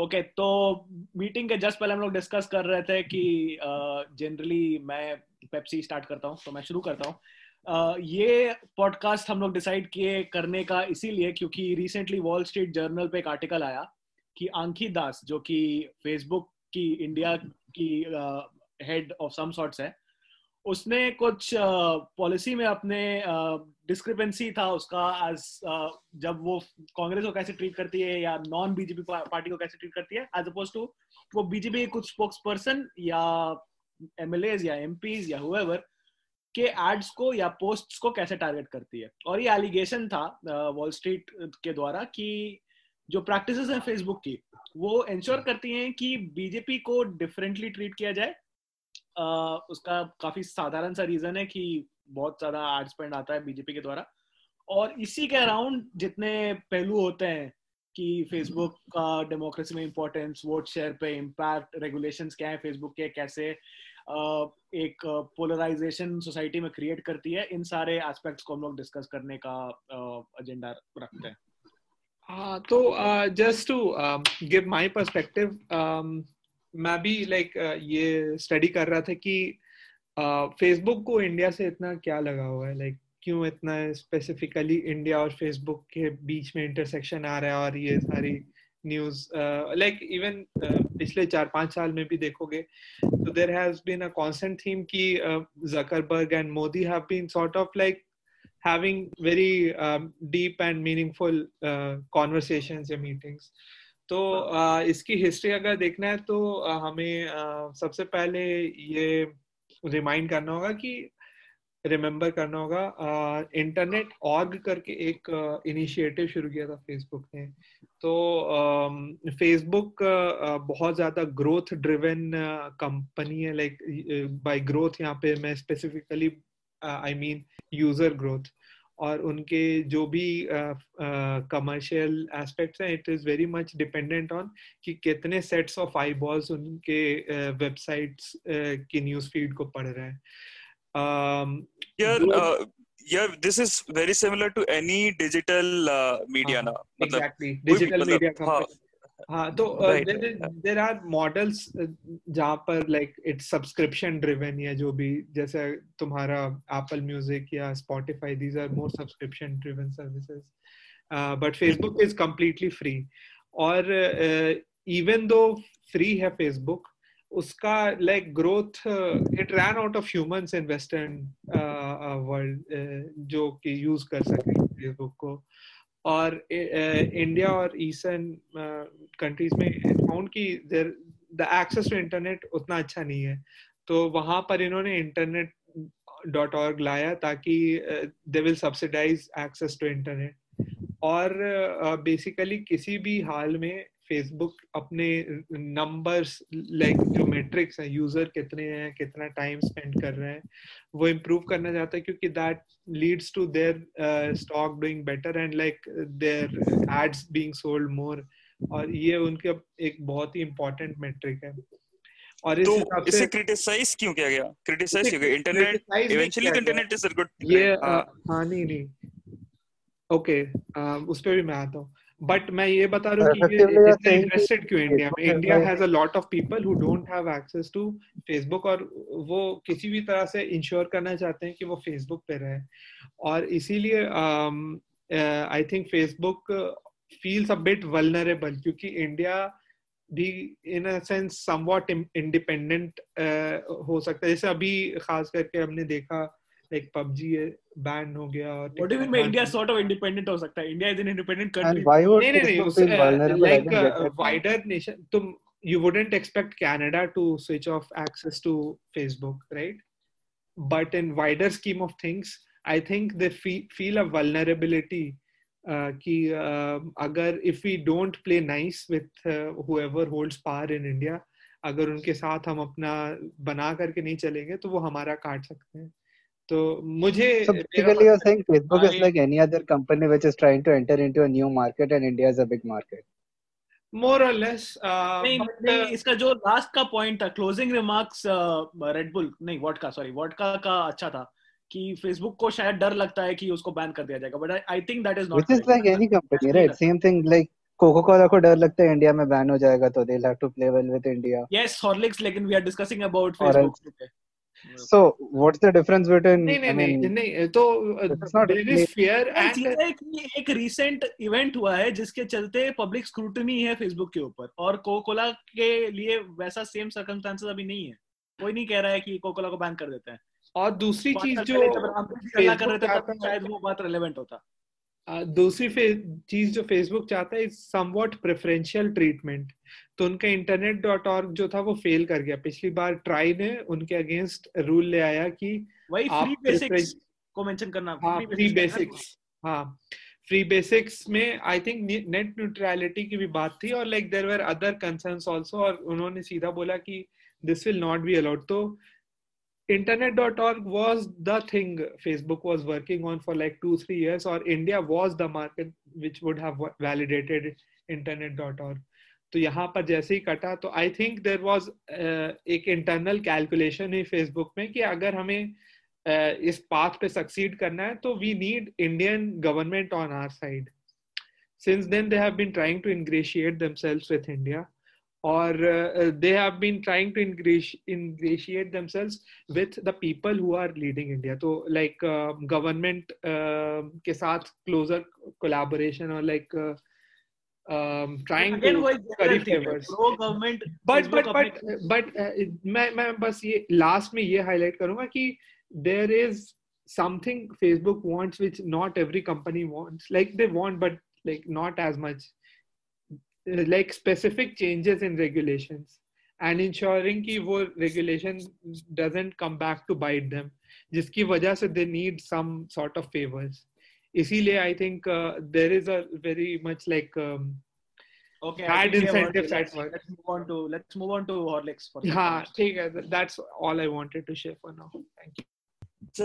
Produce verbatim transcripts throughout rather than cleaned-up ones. Okay okay, तो meeting के just पहले हम लोग डिस्कस कर रहे थे कि जनरली uh, मैं पेप्सी स्टार्ट करता हूँ, तो मैं शुरू करता हूँ. uh, ये पॉडकास्ट हम लोग डिसाइड किए करने का इसीलिए क्योंकि रिसेंटली वॉल स्ट्रीट जर्नल पे एक आर्टिकल आया कि आंकी दास, जो कि फेसबुक की इंडिया की हेड ऑफ सम सॉर्ट्स है, उसने कुछ पॉलिसी uh, में अपने डिस्क्रिपेंसी uh, था उसका एज uh, जब वो कांग्रेस को कैसे ट्रीट करती है या नॉन बीजेपी पार्टी को कैसे ट्रीट करती है एज अपोज टू वो बीजेपी के कुछ स्पोक्स पर्सन या एमएलएज या एमपीज या हुएवर के एड्स को या पोस्ट्स को कैसे टारगेट करती है. और ये एलिगेशन था वॉल uh, स्ट्रीट के द्वारा कि जो प्रैक्टिसेस हैं फेसबुक की वो इंश्योर करती हैं कि बीजेपी को डिफरेंटली ट्रीट किया जाए. Uh, उसका काफी साधारण सा रीजन है कि बहुत ज्यादा एड स्पेंड आता है बीजेपी के द्वारा, और इसी के अराउंड जितने पहलू होते हैं कि फेसबुक का डेमोक्रेसी में इम्पोर्टेंस, वोट शेयर पे इम्पैक्ट, रेगुलेशंस क्या है फेसबुक के, कैसे uh, एक पोलराइजेशन सोसाइटी में क्रिएट करती है, इन सारे एस्पेक्ट्स को हम लोग डिस्कस करने का एजेंडा uh, रखते हैं. हाँ, तो just to give my perspective, मैं भी लाइक like, ये स्टडी कर रहा था कि फेसबुक को इंडिया से इतना क्या लगा हुआ है, लाइक like, क्यों इतना स्पेसिफिकली इंडिया और फेसबुक के बीच में इंटरसेक्शन आ रहा है. और ये सारी न्यूज लाइक इवन पिछले चार पाँच साल में भी देखोगे तो there has been a constant theme कि Zuckerberg and Modi have been sort of like having very deep and meaningful conversations या मीटिंग्स. तो आ, इसकी हिस्ट्री अगर देखना है तो आ, हमें आ, सबसे पहले ये रिमाइंड करना होगा कि रिमेम्बर करना होगा इंटरनेट ऑर्ग करके एक इनिशिएटिव शुरू किया था फेसबुक ने. तो फेसबुक बहुत ज़्यादा ग्रोथ ड्रिवन कंपनी है. लाइक बाय ग्रोथ यहाँ पे मैं specifically I mean user growth, और उनके जो भी कमर्शियल एस्पेक्ट्स हैं it is very much dependent on कि कितने सेट्स ऑफ आई बॉल्स उनके वेबसाइट्स की न्यूज़ फीड को पढ़ रहे हैं. यार यार this is very similar to any digital media ना, मतलब एग्जैक्टली डिजिटल मीडिया कंपनी. हाँ, तो देर आर मॉडल्स जहाँ पर लाइक इट्स सब्सक्रिप्शन ड्रिवन या जो भी, जैसे तुम्हारा एप्पल म्यूजिक या Spotify, these are more subscription driven services, but Facebook is completely free. और इवन दो फ्री है फेसबुक, उसका like growth it ran out of humans in western world जो कि यूज कर सकें फेसबुक को. और इंडिया और ईस्टर्न कंट्रीज में फाउंड कि there the access to internet उतना अच्छा नहीं है, तो वहाँ पर इन्होंने इंटरनेट डॉट ऑर्ग लाया ताकि they will subsidise access to internet. और बेसिकली किसी भी हाल में फेसबुक अपने नंबर्स लाइक जो मेट्रिक्स हैं, यूजर कितने हैं, कितना टाइम स्पेंड कर रहे हैं, वो इम्प्रूव करना चाहता है क्योंकि that leads to their stock doing better and like their ads being sold more. और ये उनके एक बहुत ही इम्पोर्टेंट मेट्रिक है. और इस तो इसे क्रिटिसाइज क्यों किया गया? क्रिटिसाइज क्यों किया? Internet eventually internet is good. ये हाँ नहीं नहीं ओके उस पर भी मैं आता हूँ, बट मैं ये बता रहा हूँ कि ये इतने इंटरेस्टेड क्यों इंडिया में. India has a lot of people who don't have access to Facebook, और वो किसी भी तरह से इंश्योर करना चाहते हैं कि वो फेसबुक पे रहे. और इसीलिए I think Facebook feels a bit vulnerable क्योंकि इंडिया भी in a sense somewhat independent हो सकता है. जैसे अभी खास करके हमने देखा like P U B G ban ho gaya. Or what do you mean by India sort of independent ho sakta hai? India is an independent country. And why would no, no, no, uh, like a uh, wider nation tum you wouldn't expect Canada to switch off access to Facebook, right? But in wider scheme of things I think they fe- feel a vulnerability uh, ki uh, agar if we don't play nice with uh, whoever holds power in India, agar unke sath hum apna bana karke nahi chalenge to wo hamara kaat sakte hain. So basically you're saying Facebook is like any other company which is trying to enter into a new market and India is a big market. More or less. Uh, नहीं, but, नहीं, uh, इसका जो last का point था, closing remarks uh, Red Bull, नहीं Vodka, sorry, Vodka का अच्छा था कि Facebook को शायद डर लगता है कि उसको बैन कर दिया जाएगा, but I, I think that is not. Which is like any company, right? Same thing like Coca Cola को डर लगता है इंडिया में बैन हो जाएगा तो they'll have to play well with India. Yes, Horlicks, लेकिन we are discussing about Facebook. So what's the difference between? नहीं नहीं नहीं तो there is fear and एक recent event हुआ है जिसके चलते public scrutiny है Facebook के ऊपर और कोको कोला के लिए वैसा same circumstances अभी नहीं है. कोई नहीं कह रहा है कि कोको कोला को बैन कर देते हैं. और दूसरी चीज जो कर रहे थे शायद वो बात रेलेवेंट होता. दूसरी चीज जो फेसबुक चाहता है इज समवॉट प्रेफरेंशियल ट्रीटमेंट. तो उनका इंटरनेट डॉट ऑर्ग जो था वो फेल कर गया. पिछली बार ट्राई ने उनके अगेंस्ट रूल ले आया कि वही फ्री बेसिक्स को मेंशन करना. फ्री बेसिक्स, हाँ, फ्री बेसिक्स में आई थिंक नेट न्यूट्रलिटी की भी बात थी और like there were other concerns also और उन्होंने सीधा बोला कि this will not be allowed. तो Internet dot org was the thing Facebook was working on for like two, three years or India was the market which would have validated Internet dot org. तो यहाँ पर जैसे ही कटा तो I think there was uh, एक internal calculation है Facebook में कि अगर हमें uh, इस path पे succeed करना है तो we need Indian government on our side. Since then they have been trying to ingratiate themselves with India. Or uh, they have been trying to ingrati- ingratiate themselves with the people who are leading India. So like uh, government uh, ke saath closer collaboration or like uh, um, trying again, to curry favors. Pro government. But but but but मैं मैं बस ये last में ये highlight करूँगा कि there is something Facebook wants which not every company wants. Like they want but like not as much. Like specific changes in regulations and ensuring कि वो regulation doesn't come back to bite them, जिसकी वजह से they need some sort of favors. इसीलिए I think uh, there is a very much like um, okay, bad incentives at work. Let's move on to let's move on to Horlicks for. हाँ ठीक है, that's all I wanted to share for now. Thank you.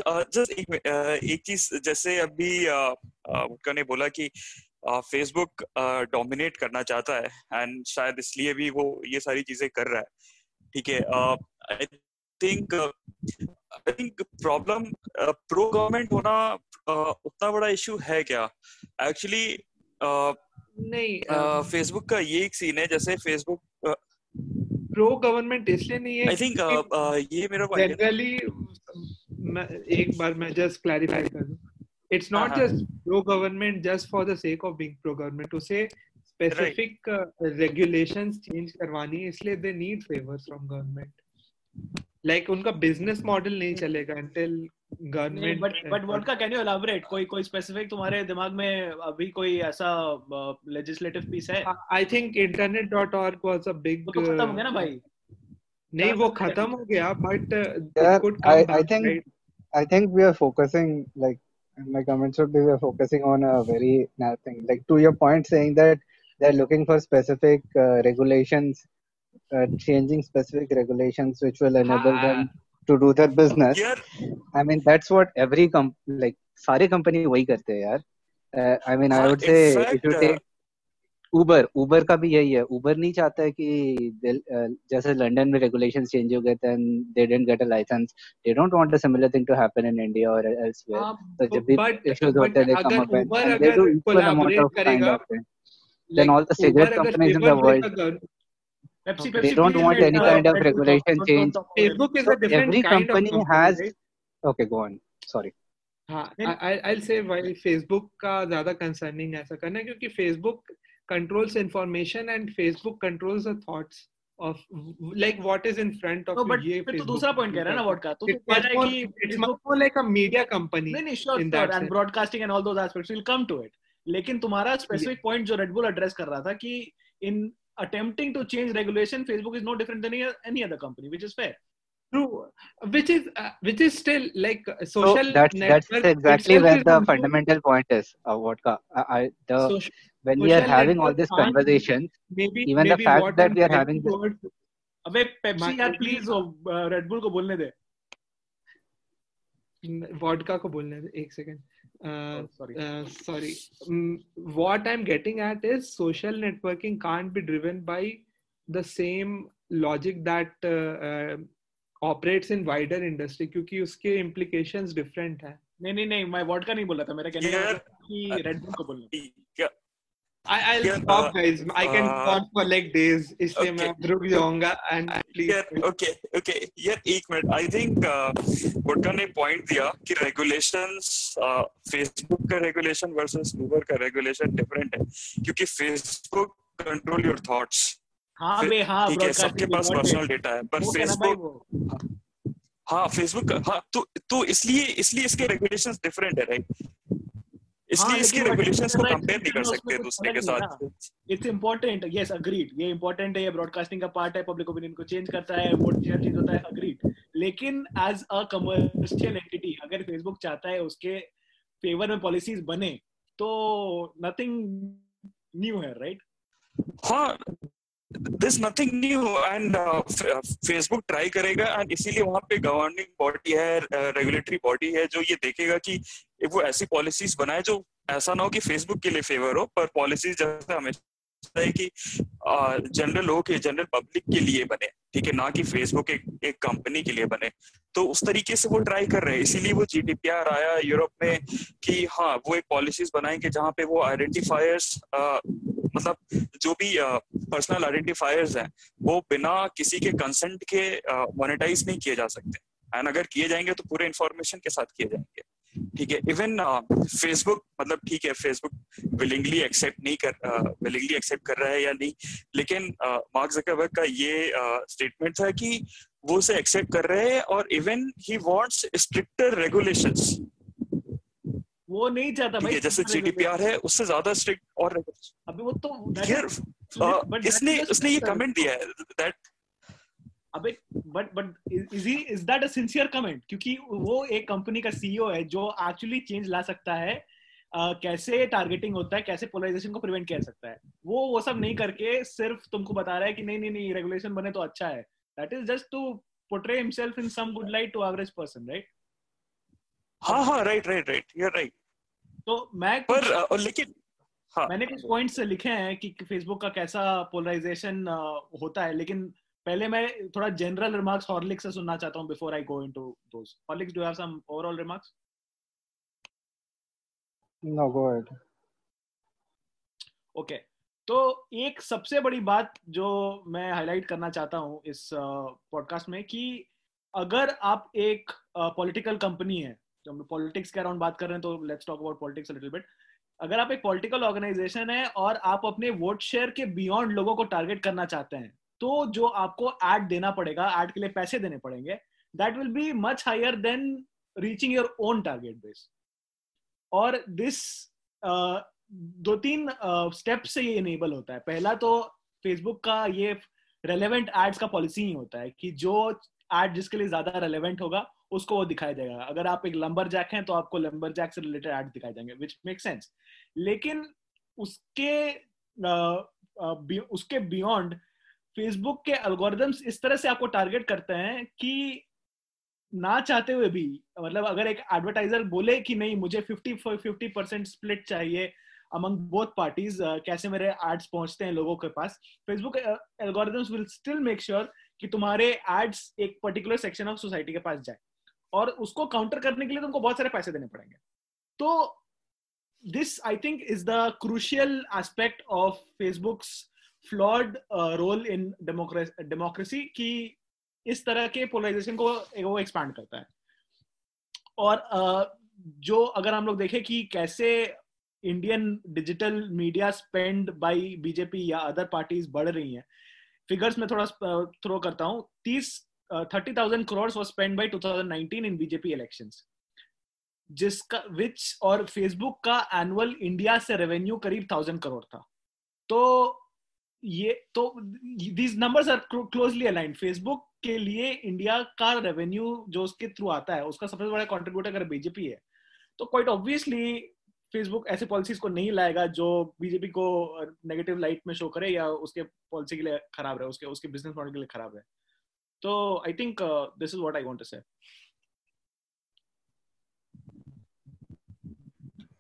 Uh, just एक, uh, एक चीज जैसे अभी uh, uh, उनका ने बोला कि फेसबुक uh, डोमिनेट uh, करना चाहता है एंड शायद इसलिए भी वो ये सारी चीजें कर रहा है. ठीक है, I think I think problem pro government होना uh, उतना बड़ा इशू है क्या एक्चुअली? uh, नहीं, फेसबुक uh, uh, का ये एक सीन है जैसे फेसबुक प्रो गवर्नमेंट इसलिए नहीं है आई थिंक uh, uh, ये मेरा जनरली एक बार मैं जस्ट क्लैरिफाई कर दूं. It's not uh-huh. just pro-government just for the sake of being pro-government. उसे specific right. uh, regulations change करवानी है, इसलिए they need favors from government. Like उनका business model नहीं चलेगा until government. But but what का can you elaborate? कोई कोई specific तुम्हारे दिमाग में अभी कोई ऐसा uh, legislative piece है? I think internet dot org was a big. वो तो खत्म हो गया ना भाई? नहीं वो खत्म हो गया but uh, could come I, back, I think right? I think we are focusing like. My comments would be we are focusing on a very narrow thing. Like to your point, saying that they're looking for specific uh, regulations, uh, changing specific regulations which will enable ah. them to do their business. Yeah. I mean, that's what every comp like. सारे company वही करते हैं यार. Uh, I mean, I would say fact, if you take Uber, Uber का भी यही है. Uber नहीं चाहता है कि uh, जैसे लंदन में regulations change हो गए then they didn't get a license. They don't want a similar thing to happen in India or elsewhere. Uh, so जब भी issues होते हैं they come up and, and they do equal amount of kind of thing. Then all the cigarette companies in the world, Pepsi, Pepsi, they don't want any kind of regulation change. Facebook is a different kind of company. Every company has. Okay, go on. Sorry. हाँ, I'll say why Facebook का ज़्यादा concerning ऐसा करना है क्योंकि Facebook controls information and Facebook controls the thoughts of like what is in front of. No, but ये फिर तो दूसरा point कह रहा है ना Vodka. तो कह रहा है कि it's more like a media company. नहीं नहीं sure sure and broadcasting and all those aspects will come to it. लेकिन तुम्हारा specific point जो Red Bull address कर रहा था कि in attempting to change regulation Facebook is no different than any other company, which is fair. True, which is uh, which is still like social so that's, network. That's exactly where the fundamental point is. Uh, Vodka, I, I, the social, when social we are having all these conversations, maybe, even maybe the fact that we are having. Abey Pepsi yaar, please uh, Red Bull ko bolne de. Vodka ko bolne de. Ek second. Uh, oh, sorry. Uh, sorry. Um, what I'm getting at is social networking can't be driven by the same logic that. Uh, uh, operates in wider industry क्योंकि उसके implications different हैं. नहीं नहीं नहीं मैं Vodka नहीं बोल रहा था, मेरा कहना है कि Red Bull को बोलना. I, I'll yeah, stop, uh, guys. I can uh, talk for like days. इसलिए मैं रुक जाऊँगा and please. Yeah, okay, okay. Yeah, एक मिनट. I think वोडका ने point दिया कि regulations, uh, Facebook का regulation versus Uber का regulation different है, क्योंकि Facebook control your thoughts. हाँ बे हाँ. ठीक है, सबके पास पर्सनल डेटा है, पर Facebook हाँ Facebook हाँ तो तो इसलिए इसलिए इसके regulations different है, right? इसलिए इसके रेगुलेशंस को कंपेयर नहीं कर सकते दूसरे के साथ. It's important, yes agreed. ये इंपॉर्टेंट है, ये ब्रॉडकास्टिंग का पार्ट है, पब्लिक ओपिनियन को चेंज करता है, वोट शेयर चीज होता है, अग्रीड. लेकिन एज अ कमर्शियल एंटिटी अगर फेसबुक चाहता है उसके फेवर में पॉलिसीज बने तो नथिंग न्यू है, राइट? हां, there's nothing new and uh, Facebook try करेगा and इसीलिए वहाँ पे governing body है, uh, regulatory body है जो ये देखेगा कि वो ऐसी policies बनाए जो ऐसा ना हो कि Facebook के लिए favor हो, पर policies जैसे हमेशा है कि uh, general लोगों के general public के लिए बने, ठीक है, ना कि Facebook एक एक company के लिए बने. तो उस तरीके से वो try कर रहे हैं, इसीलिए वो G D P R आया यूरोप में कि हाँ वो एक policies बनाएंगे जहाँ पे वो identifiers uh, मतलब जो भी पर्सनल आइडेंटिफायर्स हैं वो बिना किसी के कंसेंट के मोनेटाइज नहीं किए जा सकते, एंड अगर किए जाएंगे तो पूरे इंफॉर्मेशन के साथ किए जाएंगे, ठीक है. इवन फेसबुक मतलब ठीक है फेसबुक विलिंगली एक्सेप्ट नहीं कर विलिंगली एक्सेप्ट कर रहा है या नहीं, लेकिन मार्क ज़करबर्ग का ये स्टेटमेंट था कि वो उसे एक्सेप्ट कर रहे हैं और even he wants stricter regulations. वो नहीं चाहता भाई जैसे जीडीपीआर है उससे ज्यादा स्ट्रिक्ट और अभी वो तो uh, इसने इसने ये कमेंट दिया है दैट अबे but but is he is that a sincere comment? क्योंकि वो एक कंपनी का सीईओ है जो एक्चुअली चेंज ला सकता है, uh, कैसे टारगेटिंग होता है, कैसे पोलराइजेशन को प्रिवेंट कर सकता है. वो वो सब नहीं करके सिर्फ तुमको बता रहा है कि नहीं नहीं नहीं रेगुलेशन बने तो अच्छा है. That is just to portray himself in some good light to average person, right? हाँ हाँ right right right you are right. तो मैं पर और लेकिन हाँ, मैंने कुछ पॉइंट्स लिखे हैं कि फेसबुक का कैसा पोलराइजेशन होता है, लेकिन पहले मैं थोड़ा जनरल रिमार्क्स हॉर्लिक्स से सुनना चाहता हूँ before I go into those. Horlicks, do have some overall remarks? No, go ahead. Okay, तो एक सबसे बड़ी बात जो मैं हाईलाइट करना चाहता हूँ इस पॉडकास्ट में कि अगर आप एक पॉलिटिकल कंपनी है, जब हम पॉलिटिक्स के अराउंड बात कर रहे हैं तो let's talk about politics a little bit. अगर आप एक पॉलिटिकल ऑर्गेनाइजेशन है और आप अपने वोट शेयर के बियॉन्ड लोगों को टारगेट करना चाहते हैं तो जो आपको एड देना पड़ेगा, एड के लिए पैसे देने पड़ेंगे, that will be much higher than reaching your own target base. और दिस uh, दो तीन स्टेप uh, से ये इनेबल होता है. पहला तो फेसबुक का ये रेलेवेंट एड्स का पॉलिसी ही होता है कि जो एड जिसके लिए ज्यादा रेलेवेंट होगा उसको वो दिखाया जाएगा. अगर आप एक लंबरजैक हैं तो आपको लंबरजैक से रिलेटेड एड दिखाए जाएंगे, विच मेक सेंस. लेकिन उसके आ, आ, बी, उसके बियॉन्ड फेसबुक के एल्गोरिथम्स इस तरह से आपको टारगेट करते हैं कि ना चाहते हुए भी, मतलब अगर एक एडवर्टाइजर बोले कि नहीं मुझे फिफ्टी परसेंट स्प्लिट चाहिए अमंग बोथ पार्टीज, कैसे मेरे एड्स पहुंचते हैं लोगों के पास, Facebook algorithms will still make sure कि तुम्हारे एड्स एक पर्टिकुलर सेक्शन ऑफ सोसाइटी के पास जाए, और उसको काउंटर करने के लिए तुमको बहुत सारे पैसे देने पड़ेंगे. तो this I think is the crucial aspect of Facebook's flawed role in democracy कि इस तरह के पोलराइजेशन को वो एक्सपैंड करता है. और uh, जो अगर हम लोग देखें कि कैसे Indian digital media spend by BJP या अदर पार्टीज बढ़ रही हैं, फिगर्स में थोड़ा थ्रो करता हूँ. तीस thirty thousand crore was spend by twenty nineteen in BJP elections, जिसका विच और फेसबुक का एनुअल इंडिया से रेवेन्यू करीब थाउजेंड करोड़ था. तो ये तो these numbers are closely aligned. Facebook के लिए इंडिया का रेवेन्यू जो उसके थ्रू आता है उसका सबसे बड़ा कॉन्ट्रीब्यूटर अगर बीजेपी है तो क्वाइट ऑब्वियसली फेसबुक ऐसे पॉलिसीज को नहीं लाएगा जो बीजेपी को नेगेटिव लाइट में शो करे या उसके पॉलिसी के लिए खराब रहे, उसके उसके बिजनेस मॉडल के लिए खराब रहे. तो I think this is what I want to say.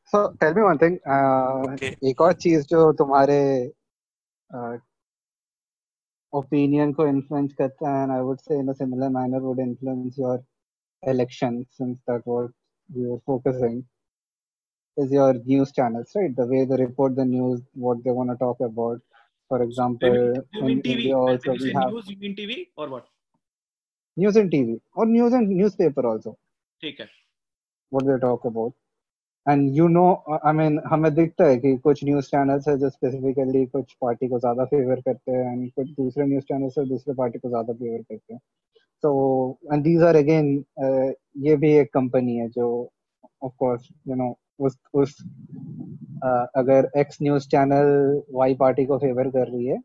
So tell me one thing, एक और चीज जो तुम्हारे ओपिनियन uh, को इन्फ्लुएंस करता है, and I would say in a similar manner would influence your election, since that what we are focusing is your news channels, right? The way they report the news, what they want to talk about. For example, you mean T V? Also we have news, you mean T V or what? News and T V, or news and newspaper also. Okay. What they talk about. And you know, I mean, हमें दिखता है कि कुछ news channels है जो specifically कुछ party को ज़्यादा favor करते हैं and कुछ दूसरे news channels है दूसरे party को ज़्यादा favor करते हैं. So, and these are again, uh, ये भी एक company है जो, of course, you know, उस उस uh, अगर X news channel Y party को favor कर रही है,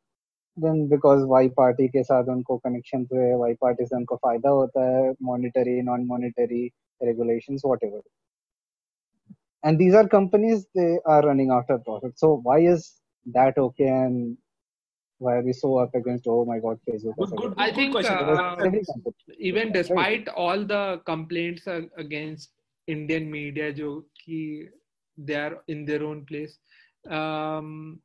then because Y party के साथ उनको connections है, Y party से उनको फायदा होता है, monetary, non-monetary regulations, whatever. And these are companies, they are running after profit. So why is that okay? And why are we so up against, oh my God, Facebook? Good, good, I think uh, even despite all the complaints against Indian media, jo ki they are in their own place. Um,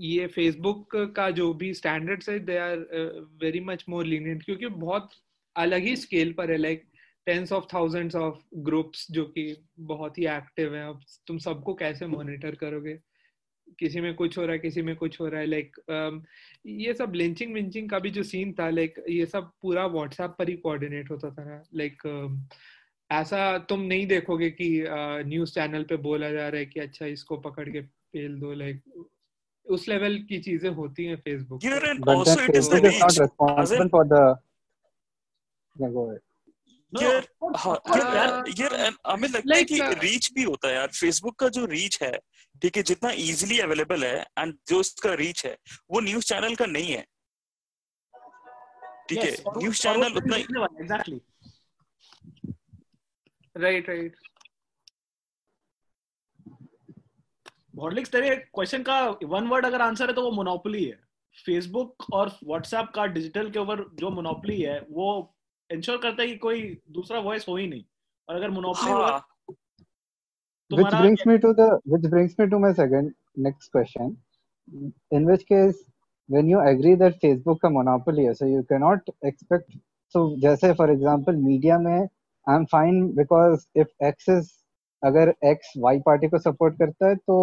ये Facebook का जो भी standards है, they are uh, very much more lenient क्योंकि बहुत अलग ही scale पर है, like tens of thousands of groups जो कि बहुत ही active हैं. अब तुम सबको कैसे monitor करोगे? किसी में कुछ हो रहा है, किसी में कुछ हो रहा है. like um, ये सब lynching, lynching का भी जो scene था, like ये सब पूरा WhatsApp पर ही coordinate होता था ना. like um, ऐसा तुम नहीं देखोगे कि uh, news channel पे बोला जा रहा है कि अच्छा इसको पकड़ के फेल दो. like उस level की चीजें होती हैं Facebook. Here and also it is not responsible for the. Yeah, go ahead. यार हमें लगता है कि रीच भी होता है यार. फेसबुक का जो रीच है, ठीक है, जितना इजीली अवेलेबल है एंड जो इसका रीच है वो न्यूज चैनल का नहीं है. ठीक है, न्यूज चैनल उतना एग्जैक्टली राइट राइट. हॉर्लिक्स, तेरे क्वेश्चन का वन वर्ड अगर आंसर है तो वो मोनोपोली है. फेसबुक और व्हाट्सएप का डिजिटल के ऊपर जो मोनोपोली है वो इंश्योर करता है कि कोई दूसरा वॉइस हो ही नहीं. और अगर मोनोपोली हुआ तुम्हारा, which brings me to the which brings me to my second next question, in which case when you agree that Facebook का monopoly है, so you cannot expect, so जैसे for example media में I'm fine because if X is, अगर X Y party को support करता है तो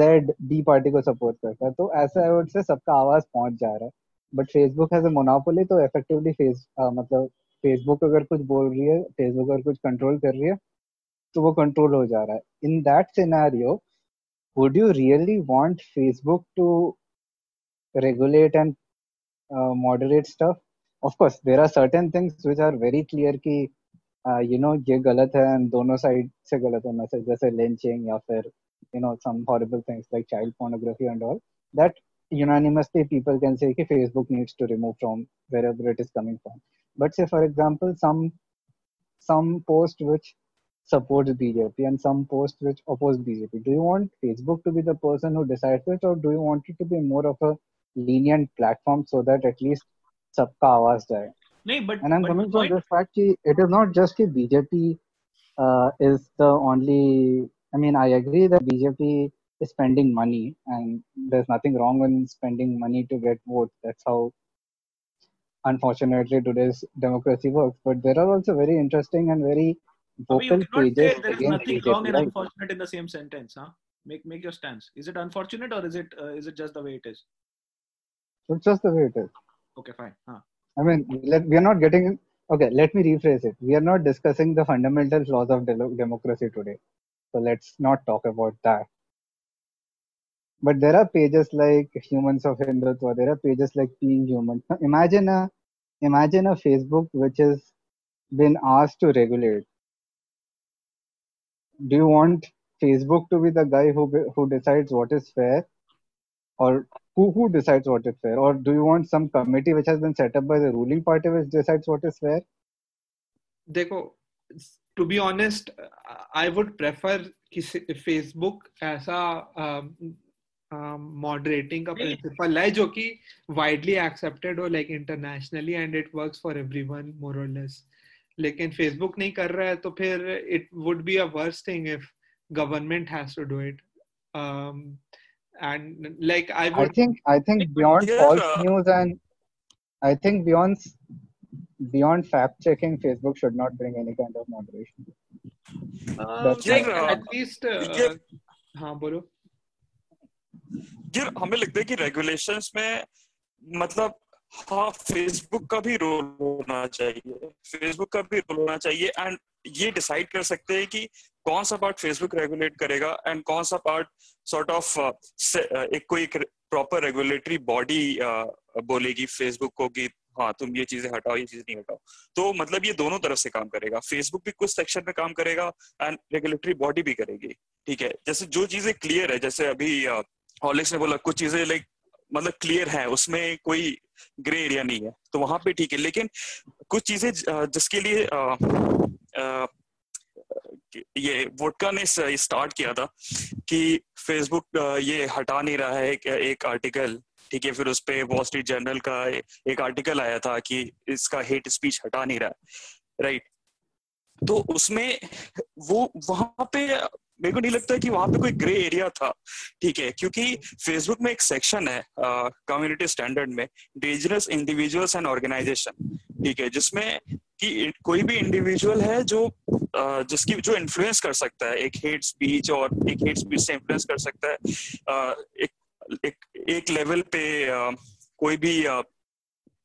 Z B party को support करता है, तो ऐसा I would say सबका आवाज पहुंच जा रहा है. But Facebook has a monopoly, तो इफेक्टिवली फेस मतलब फेसबुक अगर कुछ बोल रही है, फेसबुक अगर कुछ कंट्रोल कर रही है तो वो कंट्रोल हो जा रहा है. In that scenario would you really want Facebook to regulate and moderate stuff? Of course there are certain things which are very clear कि यू नो ये गलत है एंड दोनों साइड से गलत होना चाहिए, जैसे लिंचिंग या फिर you know some horrible things like child pornography and all that. Unanimously people can say ki Facebook needs to remove from wherever it is coming from. But say for example some some post which supports B J P and some post which oppose B J P. Do you want Facebook to be the person who decides it, or do you want it to be more of a lenient platform so that at least sabka awaaz jaye? No, but and I'm but coming from the fact ki it is not just ki B J P uh, is the only. I mean, I agree that B J P is spending money and there's nothing wrong in spending money to get votes. That's how unfortunately today's democracy works. But there are also very interesting and very vocal I mean, pages. There is nothing wrong and unfortunate in the same sentence, huh? Make make your stance. Is it unfortunate or is it uh, is it just the way it is? It's just the way it is. Okay, fine. Huh. I mean, let, we are not getting. Okay, let me rephrase it. We are not discussing the fundamental flaws of de- democracy today. So let's not talk about that. But there are pages like Humans of Hindutva, there are pages like Being Human. Now imagine a, imagine a Facebook which has been asked to regulate. Do you want Facebook to be the guy who who decides what is fair, or who who decides what is fair, or do you want some committee which has been set up by the ruling party which decides what is fair? Dekho, to be honest, I would prefer Facebook as a um, moderating का principle है जो कि widely accepted हो like internationally and it works for everyone more और less. लेकिन Facebook नहीं कर रहा है तो फिर it would be a worst thing if government has to do it. And like I I think I think beyond false news and I think beyond beyond fact checking Facebook should not bring any kind of moderation. बोलो। हमें लगता है कि regulations में मतलब हाँ Facebook का भी रोल होना चाहिए, फेसबुक का भी रोल होना चाहिए एंड ये डिसाइड कर सकते हैं कि कौन सा पार्ट फेसबुक रेगुलेट करेगा एंड कौन सा पार्ट सॉर्ट ऑफ एक कोई प्रॉपर रेगुलेटरी बॉडी बोलेगी फेसबुक को कि हाँ तुम ये चीजें हटाओ, ये चीजें नहीं हटाओ। तो मतलब ये दोनों तरफ से काम करेगा, फेसबुक भी कुछ सेक्शन में काम करेगा एंड रेगुलेटरी बॉडी भी करेगी। ठीक है, जैसे जो चीजें क्लियर है, जैसे अभी हॉर्लिक्स ने बोला कुछ चीजें लाइक मतलब क्लियर है, उसमें कोई ग्रे एरिया नहीं है, तो वहां पे ठीक है। लेकिन कुछ चीजें जिसके लिए आ, आ, ये वोडका ने स्टार्ट किया था कि फेसबुक ये हटा नहीं रहा है एक आर्टिकल, ठीक है, फिर उस पे वॉल स्ट्रीट जर्नल का एक आर्टिकल आया था कि इसका हेट स्पीच हटा नहीं रहा है, राइट। तो उसमें वो वहां पे मेरे को नहीं लगता है कि वहां पे कोई ग्रे एरिया था, ठीक है, क्योंकि फेसबुक में एक सेक्शन है कम्युनिटी uh, स्टैंडर्ड में डेंजरस इंडिविजुअल्स एंड ऑर्गेनाइजेशन, ठीक है, जिसमें कि कोई भी इंडिविजुअल है जो uh, जिसकी जो इन्फ्लुएंस कर सकता है एक हेट स्पीच, और एक हेट स्पीच से इन्फ्लुएंस कर सकता है uh, एक एक एक लेवल पे uh, कोई भी uh,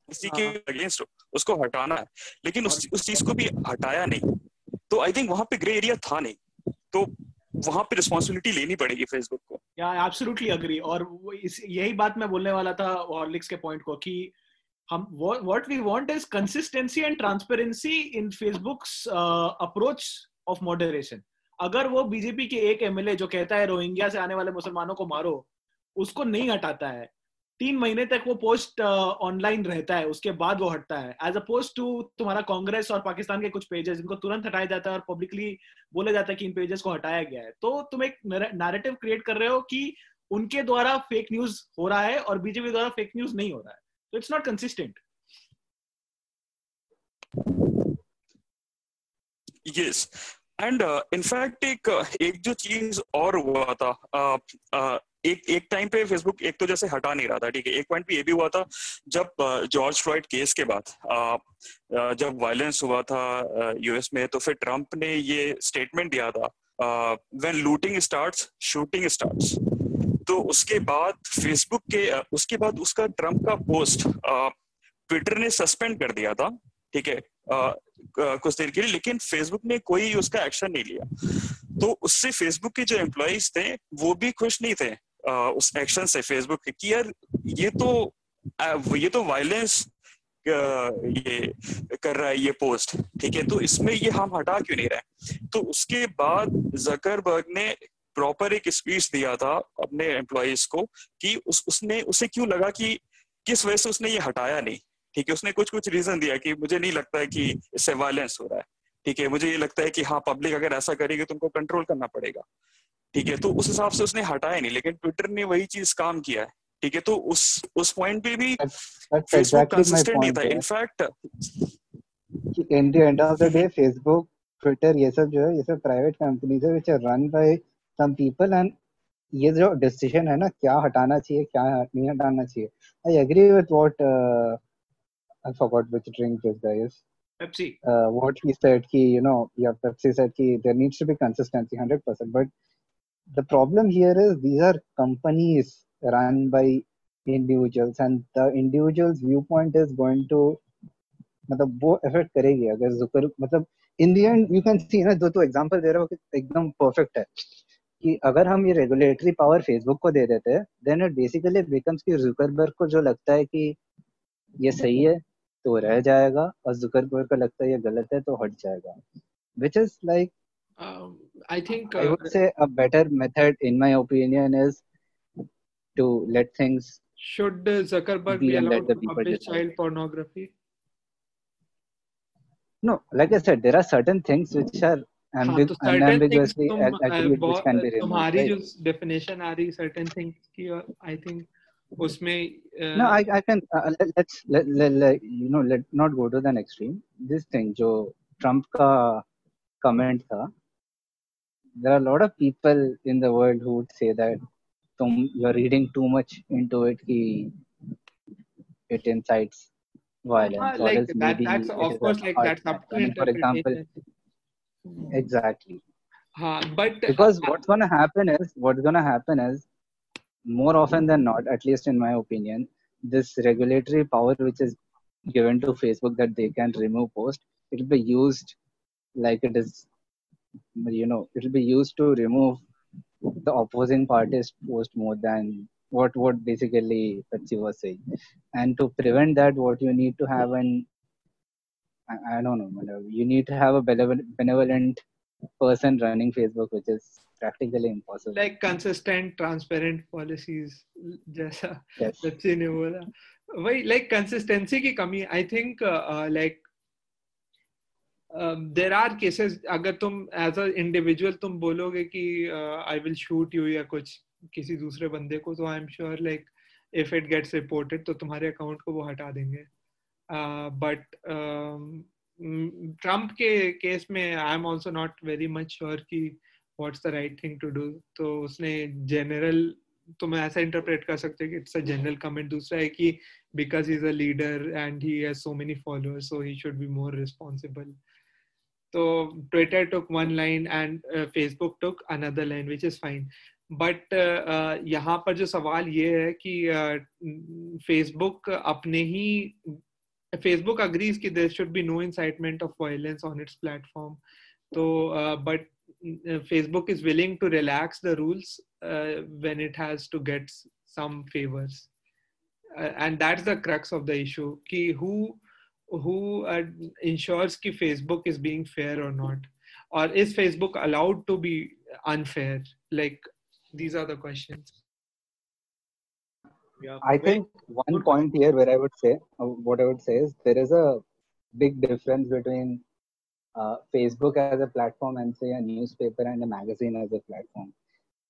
किसी के अगेंस्ट उसको हटाना है, लेकिन उस उस चीज को भी हटाया नहीं। तो आई थिंक वहां पे ग्रे एरिया था नहीं, तो वहां पे रिस्पांसिबिलिटी लेनी पड़ेगी फेसबुक को। या एब्सोल्युटली एग्री, और इस यही बात मैं बोलने वाला था हॉर्लिक्स के पॉइंट को कि हम what we want is consistency and transparency in Facebook's approach of moderation. अगर वो बीजेपी के एक एमएलए जो कहता है रोहिंग्या से आने वाले मुसलमानों को मारो, उसको नहीं हटाता है, तीन महीने तक वो पोस्ट ऑनलाइन uh, रहता है, उसके बाद वो हटता है, एज अपोज टू तुम्हारा कांग्रेस और पाकिस्तान के कुछ पेजेस जिनको तुरंत हटाया जाता है और पब्लिकली बोला जाता है कि इन पेजेस को हटाया गया है। तो तुम एक नैरेटिव क्रिएट कर रहे हो कि उनके द्वारा फेक न्यूज हो रहा है और बीजेपी द्वारा फेक न्यूज नहीं हो रहा है, तो it's not consistent. Yes and in fact एक एक जो चीज और हुआ था uh, uh, एक एक टाइम पे फेसबुक एक तो जैसे हटा नहीं रहा था, ठीक है, एक पॉइंट पे ये भी हुआ था जब जॉर्ज फ्लॉयड केस के बाद जब वायलेंस हुआ था यूएस में, तो फिर ट्रम्प ने ये स्टेटमेंट दिया था when looting starts shooting starts. तो उसके बाद फेसबुक के उसके बाद उसका ट्रम्प का पोस्ट ट्विटर ने सस्पेंड कर दिया था, ठीक है, कुछ देर के लिए, लेकिन फेसबुक ने कोई उसका एक्शन नहीं लिया। तो उससे फेसबुक के जो एम्प्लॉइज थे वो भी खुश नहीं थे Uh, उस एक्शन से फेसबुक की, यार ये तो ये तो वायलेंस uh, ये कर रहा है ये पोस्ट, ठीक है, तो इसमें ये हम हटा क्यों नहीं रहे। तो उसके बाद ज़करबर्ग ने प्रॉपर एक स्पीच दिया था अपने एम्प्लॉइज को कि उस उसने उसे क्यों लगा कि किस वजह से उसने ये हटाया नहीं, ठीक है, उसने कुछ कुछ रीजन दिया कि मुझे नहीं लगता है कि इससे वायलेंस हो रहा है, ठीक है, मुझे ये लगता है कि हाँ पब्लिक अगर ऐसा करेगी तो उनको कंट्रोल करना पड़ेगा, ठीक है, तो उस हिसाब से उसने हटाया नहीं, लेकिन ट्विटर ने वही चीज काम किया है, ठीक है, तो उस उस पॉइंट पे भी फेसबुक कंसिस्टेंट नहीं था। In fact in the end of the day Facebook Twitter ये सब जो है ये सब प्राइवेट कंपनीज है which are run by some people, and ये जो डिसीजन है ना क्या हटाना चाहिए क्या नहीं हटाना चाहिए, I agree with what I forgot which drink this guy is Pepsi, what he said कि यू नो या पेप्सी सेड कि there needs to be consistency hundred percent, but the problem here is these are companies run by individuals and the individual's viewpoint is going to matlab wo affect karegi agar zucker matlab in the end you can see na do to example de raha ho ki ekdam perfect hai ki agar hum ye regulatory power facebook ko de dete then it basically becomes ki zuckerberg ko jo lagta hai ki ye sahi hai to reh jayega aur zuckerberg ko lagta hai ye galat hai to hat jayega, which is like Um, I think uh, I would say a better method, in my opinion, is to let things. Should Zuckerberg be allowed to publish child pornography? No, like I said, there are certain things which are ambig- so unambiguously things, um, attributes uh, which can be removed. तुम्हारी जो definition आ रही certain things की, I think उसमें. Uh, no, I I can uh, let's let, let, let you know let not go to the extreme. This thing जो Trump का comment था. There are a lot of people in the world who would say that Tum, you're reading too much into it. Ki it incites violence. Ah, like that, that's of course, like that's up to interpretation. For example, exactly. हाँ, but because what's gonna happen is what's gonna happen is more often than not, at least in my opinion, this regulatory power which is given to Facebook that they can remove post, it will be used like it is, you know, it will be used to remove the opposing party's post more than what what basically Pepsi was saying. And to prevent that, what you need to have an I, I don't know, you need to have a benevolent person running Facebook, which is practically impossible. Like consistent, transparent policies, जैसा Pepsi ने बोला, वही like consistency की कमी. I think uh, like uh, there are cases. अगर तुम as an individual तुम बोलोगे कि uh, I will shoot you या कुछ किसी दूसरे बंदे को, तो I am sure like if it gets reported, तो तुम्हारे अकाउंट को वो हटा देंगे. Uh, but um, Trump के केस में I am also not very much sure कि what's the right thing to do. तो उसने general, तो मैं ऐसा interpret कर सकते हैं कि it's a general comment. दूसरा है कि because he's a leader and he has so many followers, so he should be more responsible. तो Twitter took one line and uh, Facebook took another line, which is fine. But uh, uh, यहाँ पर जो सवाल ये है कि uh, Facebook अपने ही Facebook agrees that there should be no incitement of violence on its platform. So, uh, but Facebook is willing to relax the rules uh, when it has to get some favors, uh, and that's the crux of the issue. Ki who who uh, ensures ki Facebook is being fair or not, or is Facebook allowed to be unfair? Like these are the questions. Yeah. I think one point here where I would say, what I would say is there is a big difference between uh, Facebook as a platform and say a newspaper and a magazine as a platform.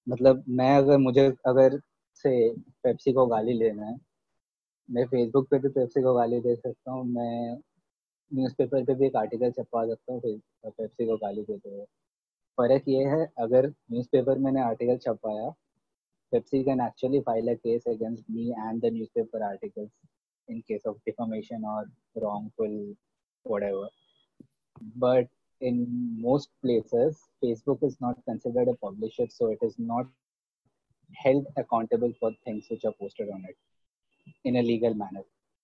मतलब मैं अगर मुझे अगर से Pepsi को गाली लेना है, मैं Facebook पे भी पेप्सी को गाली दे सकता हूँ, मैं न्यूज़पेपर पे भी एक आर्टिकल छपवा सकता हूँ पेप्सी को गाली देते हुए. फर्क ये है अगर न्यूज़पेपर मैंने आर्टिकल छपवाया, Pepsi can actually file a case against me and the newspaper articles in case of defamation or wrongful whatever. But in most places, Facebook is not considered a publisher, so it is not held accountable for things which are posted on it in a legal manner.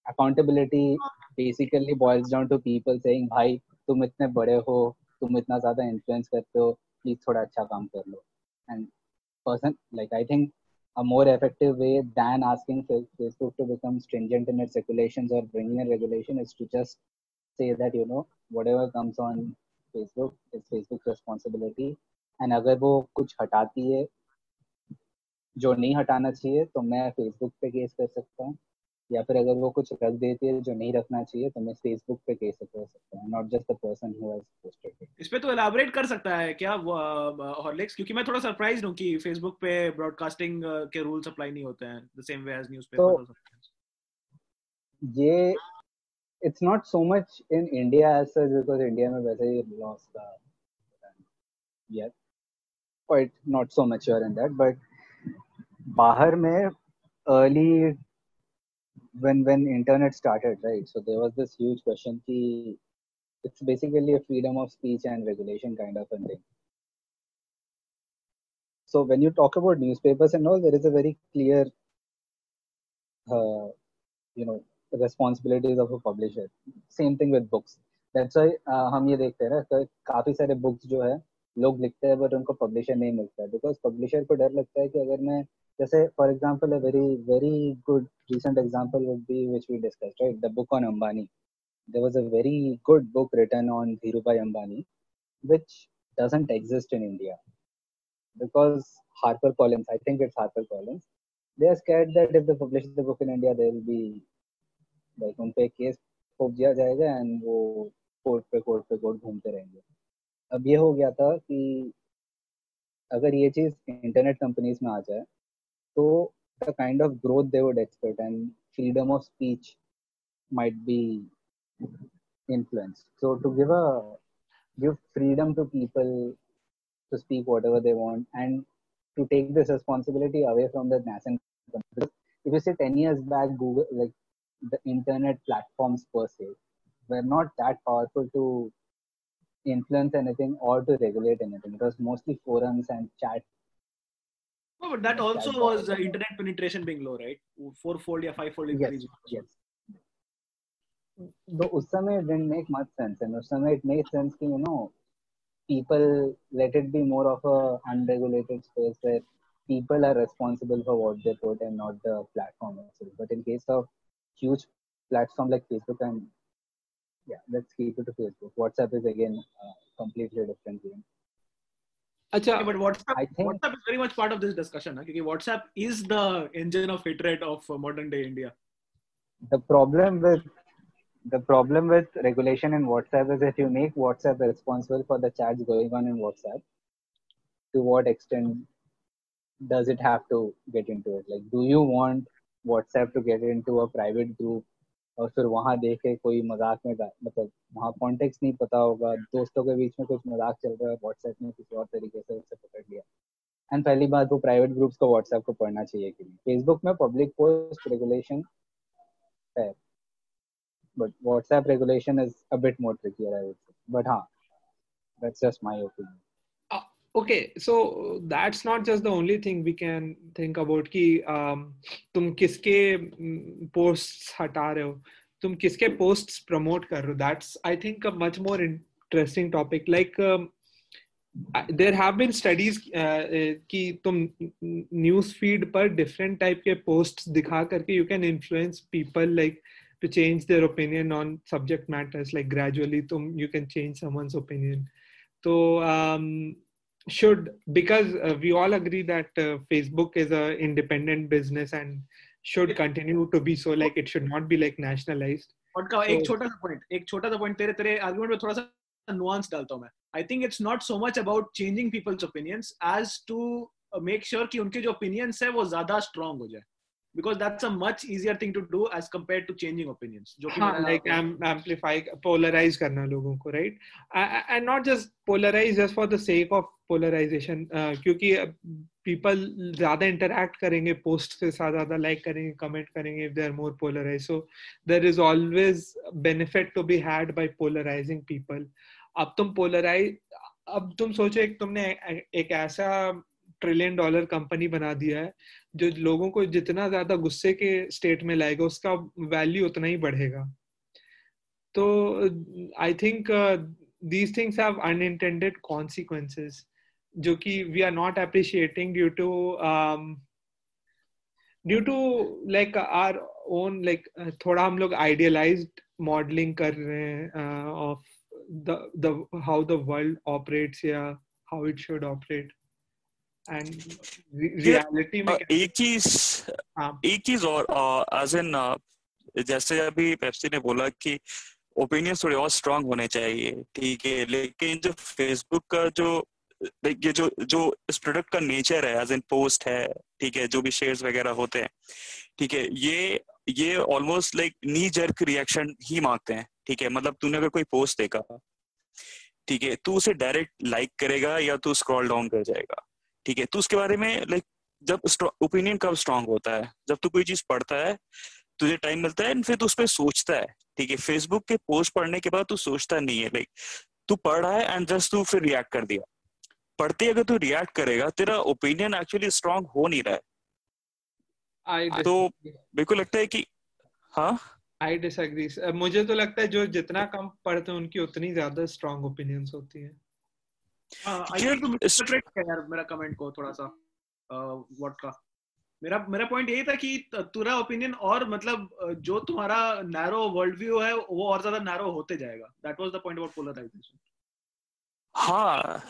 Accountability basically boils down to people saying, "Bhai, तुम इतने बड़े हो, तुम इतना ज़्यादा influence करते हो, please थोड़ा अच्छा काम कर लो." And person, like I think a more effective way than asking Facebook to become stringent in its regulations or bringing a regulation is to just say that, you know, whatever comes on Facebook is Facebook's responsibility, and अगर वो कुछ हटाती है जो नहीं हटाना चाहिए तो मैं Facebook पे केस कर सकता हूँ, या फिर अगर वो कुछ रख देती है जो नहीं रखना चाहिए तो मैं Facebook पे केस कर सकता हूँ, not just the person who has posted it. इस पे तो elaborate कर सकता है क्या Horlicks, क्योंकि मैं थोड़ा surprised हूँ कि Facebook पे broadcasting के rules apply नहीं होते हैं the same way as newspaper or something. ये it's not so much in India as such because India में वैसे ही laws का yeah quite not so mature in that, but बाहर में early when when internet started, right, so there was this huge question ki it's basically a freedom of speech and regulation kind of a thing. So when you talk about newspapers and all, there is a very clear uh, you know responsibilities of a publisher. Same thing with books. That's why uh, hum ye dekhte hain na kafi sare books jo hai log likhte hain but unko publisher nahi milta because publisher ko dar lagta hai ki agar main, जैसे for example a very very good recent example would be which we discussed, right, the book on Ambani. There was a very good book written on Dhirubhai Ambani which doesn't exist in India because Harper Collins, I think it's Harper Collins, they are scared that if they publish the book in India there will be like उन पे case ठोक दिया जाएगा and वो court पे court पे court घूमते रहेंगे. अब ये हो गया था कि अगर ये चीज़ इंटरनेट कंपनीज में आ जाए so the kind of growth they would expect and freedom of speech might be influenced. So to give a give freedom to people to speak whatever they want and to take this responsibility away from the nascent companies. If you say ten years back, Google, like the internet platforms per se, were not that powerful to influence anything or to regulate anything. It was mostly forums and chat. Oh, but that also chat was uh, internet penetration being low, right? Fourfold or fivefold increase. Yes. Though us samay it didn't make much sense, and us samay it made sense that, you know, people let it be more of a unregulated space where people are responsible for what they put and not the platform itself. But in case of huge platform like Facebook, and yeah, let's keep it to Facebook. WhatsApp is again uh, completely different game. Achha, yeah, but WhatsApp, I think WhatsApp is very much part of this discussion, huh? Because WhatsApp is the engine of hatred of modern day India. The problem with the problem with regulation in WhatsApp is if you make WhatsApp responsible for the chats going on in WhatsApp, to what extent does it have to get into it? Like, do you want WhatsApp to get into a private group और फिर वहाँ देखे कोई मजाक में, मतलब वहाँ context नहीं पता होगा, दोस्तों के बीच में कुछ मजाक चल रहा है, व्हाट्सएप ने किसी और तरीके से उसे पकड़ लिया। एंड पहली बात, वो प्राइवेट ग्रुप्स को व्हाट्सएप को पढ़ना चाहिए कि नहीं। फेसबुक में पब्लिक पोस्ट रेगुलेशन है, but WhatsApp regulation is a bit more trickier I would say, but हाँ, that's just my opinion. Okay, so that's not just the only thing we can think about कि तुम किसके posts हटा रहे हो, तुम किसके posts promote कर रहे हो. That's, I think, a much more interesting topic. Like um, there have been studies uh, कि तुम news feed पर different type के posts दिखा करके you can influence people like to change their opinion on subject matters. Like gradually तुम you can change someone's opinion. तो um, should, because uh, we all agree that uh, Facebook is a independent business and should continue to be so, like it should not be like nationalized. Vodka, so, ek chota sa point ek chota sa point tere tere argument mein thoda sa nuance dalta hu main. I think it's not so much about changing people's opinions as to make sure ki unke jo opinions hai wo zyada strong ho jaye, because that's a much easier thing to do as compared to changing opinions. Jo ki like am, amplify, polarize karna logon ko, right? And not just polarize just for the sake of polarization, uh, kyunki people zyada interact karenge posts se, zyada like karenge, comment karenge if they are more polarized. So there is always benefit to be had by polarizing people. Ab tum polarize, ab tum socho ek tumne ek aisa trillion dollar company बना दिया है जो लोगों को जितना ज्यादा गुस्से के स्टेट में लाएगा उसका वैल्यू उतना ही बढ़ेगा. तो I think these things have unintended consequences जो कि we are not appreciating due to due to like our own, like थोड़ा हम लोग आइडियलाइज्ड मॉडलिंग कर रहे हैं of the the how the world operates या हाउ इट शुड ऑपरेट. एक चीज एक चीज और as in जैसे अभी पेप्सी ने बोला कि ओपिनियंस थोड़े और स्ट्रांग होने चाहिए, ठीक है, लेकिन जो फेसबुक का जो ये जो जो इस प्रोडक्ट का नेचर है, as in पोस्ट है, ठीक है, जो भी शेयर्स वगैरह होते हैं, ठीक है, ये ये almost like knee jerk reaction ही मांगते हैं, ठीक है. मतलब तूने अगर कोई पोस्ट देखा, ठीक है, तू उसे डायरेक्ट लाइक करेगा या तू स्क्रॉल डाउन कर जाएगा, ठीक है. तो उसके बारे में लाइक जब ओपिनियन कब स्ट्रांग होता है, जब तू कोई चीज पढ़ता है, तुझे टाइम मिलता है, फिर तू उस पर सोचता है, ठीक है. फेसबुक के पोस्ट पढ़ने के बाद तू सोचता नहीं है, लाइक तू पढ़ रहा है एंड जस्ट तू फिर रिएक्ट कर दिया. पढ़ते अगर तू रिएक्ट करेगा तेरा ओपिनियन एक्चुअली स्ट्रांग हो नहीं रहा है. तो मेरे को लगता है कि हाँ, आई डिसएग्री. मुझे तो लगता है जो जितना कम पढ़ते हैं उनकी उतनी ज्यादा स्ट्रांग ओपिनियन होती है. जो तुम्हारा नैरो वर्ल्ड व्यू है वो और ज्यादा नैरो होते जाएगा. That was the point about polarisation. हाँ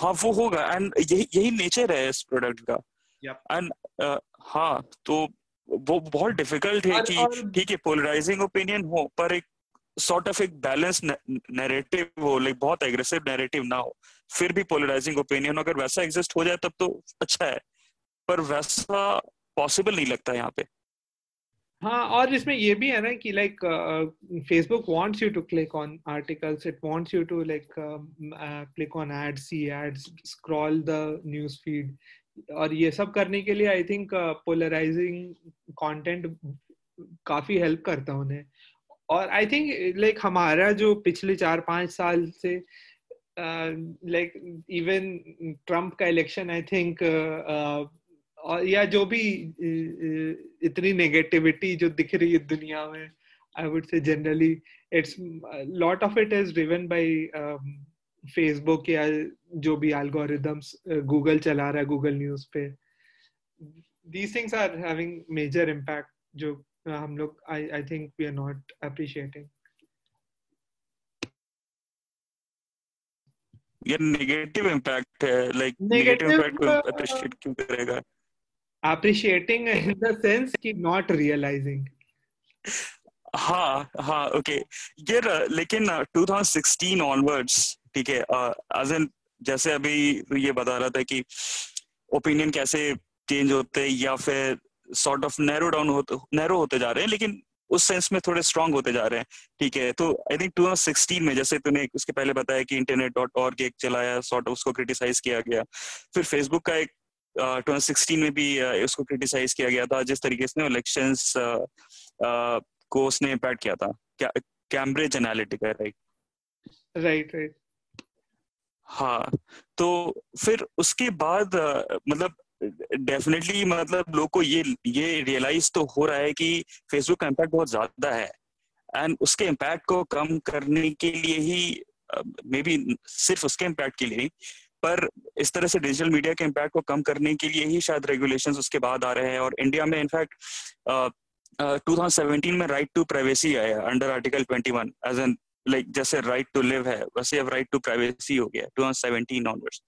हाँ वो होगा, एंड यही यही नेचर है इस प्रोडक्ट का. And yeah. हाँ, तो वो बहुत डिफिकल्ट है कि ठीक है पोलराइजिंग ओपिनियन हो पर एक sort of एक बैलेंस नैरेटिव हो, लाइक बहुत एग्रेसिव नैरेटिव ना हो, फिर भी पोलराइजिंग ओपिनियन अगर वैसा एग्जिस्ट हो जाए तब तो अच्छा है, पर वैसा पॉसिबल नहीं लगता यहाँ पे. हाँ, और इसमें ये भी है ना कि like Facebook wants you to click on articles, it wants you to like click on ads, see ads, scroll the news feed, और ये सब करने के लिए आई थिंक पोलराइजिंग कंटेंट काफी हेल्प करता उन्हें. और आई थिंक लाइक हमारा जो पिछले चार पाँच साल से लाइक इवन ट्रम्प का इलेक्शन आई थिंक और या जो भी इतनी नेगेटिविटी जो दिख रही है दुनिया में, I would say generally it's lot of it is driven by Facebook या जो भी एल्गोरिदम्स गूगल चला रहा है गूगल न्यूज पे. These things are having major impact जो हम लोग I I think we are not appreciating. ये नेगेटिव इम्पैक्ट है, लाइक नेगेटिव इम्पैक्ट को अप्रिशिएट क्यों करेगा? अप्रिशिएटिंग इन द सेंस कि नॉट रियलाइजिंग. हाँ हाँ ओके. ये लेकिन दो हज़ार सोलह ऑनवर्ड्स, ठीक है, एज एन जैसे अभी ये बता रहा था कि ओपिनियन कैसे चेंज होते हैं या फिर सॉर्ट ऑफ नैरो डाउन होते नैरो होते जा रहे हैं, लेकिन उस सेंस में थोड़े स्ट्रांग होते जा रहे हैं, ठीक है. तो आई थिंक दो हज़ार सोलह में जैसे तूने उसके पहले बताया कि इंटरनेट डॉट ऑर्ग एक चलाया, सॉर्ट ऑफ उसको क्रिटिसाइज किया गया. फिर फेसबुक का एक uh, दो हज़ार सोलह में भी uh, उसको क्रिटिसाइज किया गया था जिस तरीके से इलेक्शंस uh, uh, को उसने इम्पैक्ट किया था. क्या Cambridge Analytica? Right right right हाँ. तो फिर उसके बाद uh, मतलब डेफिनेटली मतलब लोग को ये ये रियलाइज तो हो रहा है कि फेसबुक का इम्पैक्ट बहुत ज्यादा है, एंड उसके इम्पैक्ट को कम करने के लिए ही मे बी सिर्फ उसके इम्पैक्ट के लिए नहीं पर इस तरह से डिजिटल मीडिया के इम्पैक्ट को कम करने के लिए ही शायद रेगुलेशंस उसके बाद आ रहे हैं. और इंडिया में इनफैक्ट दो हज़ार सत्रह में राइट टू प्राइवेसी आया अंडर आर्टिकल इक्कीस, एज एन लाइक जैसे राइट टू लिव है वैसे अब राइट टू प्राइवेसी हो गया दो हज़ार सत्रह ऑनवर्ड्स.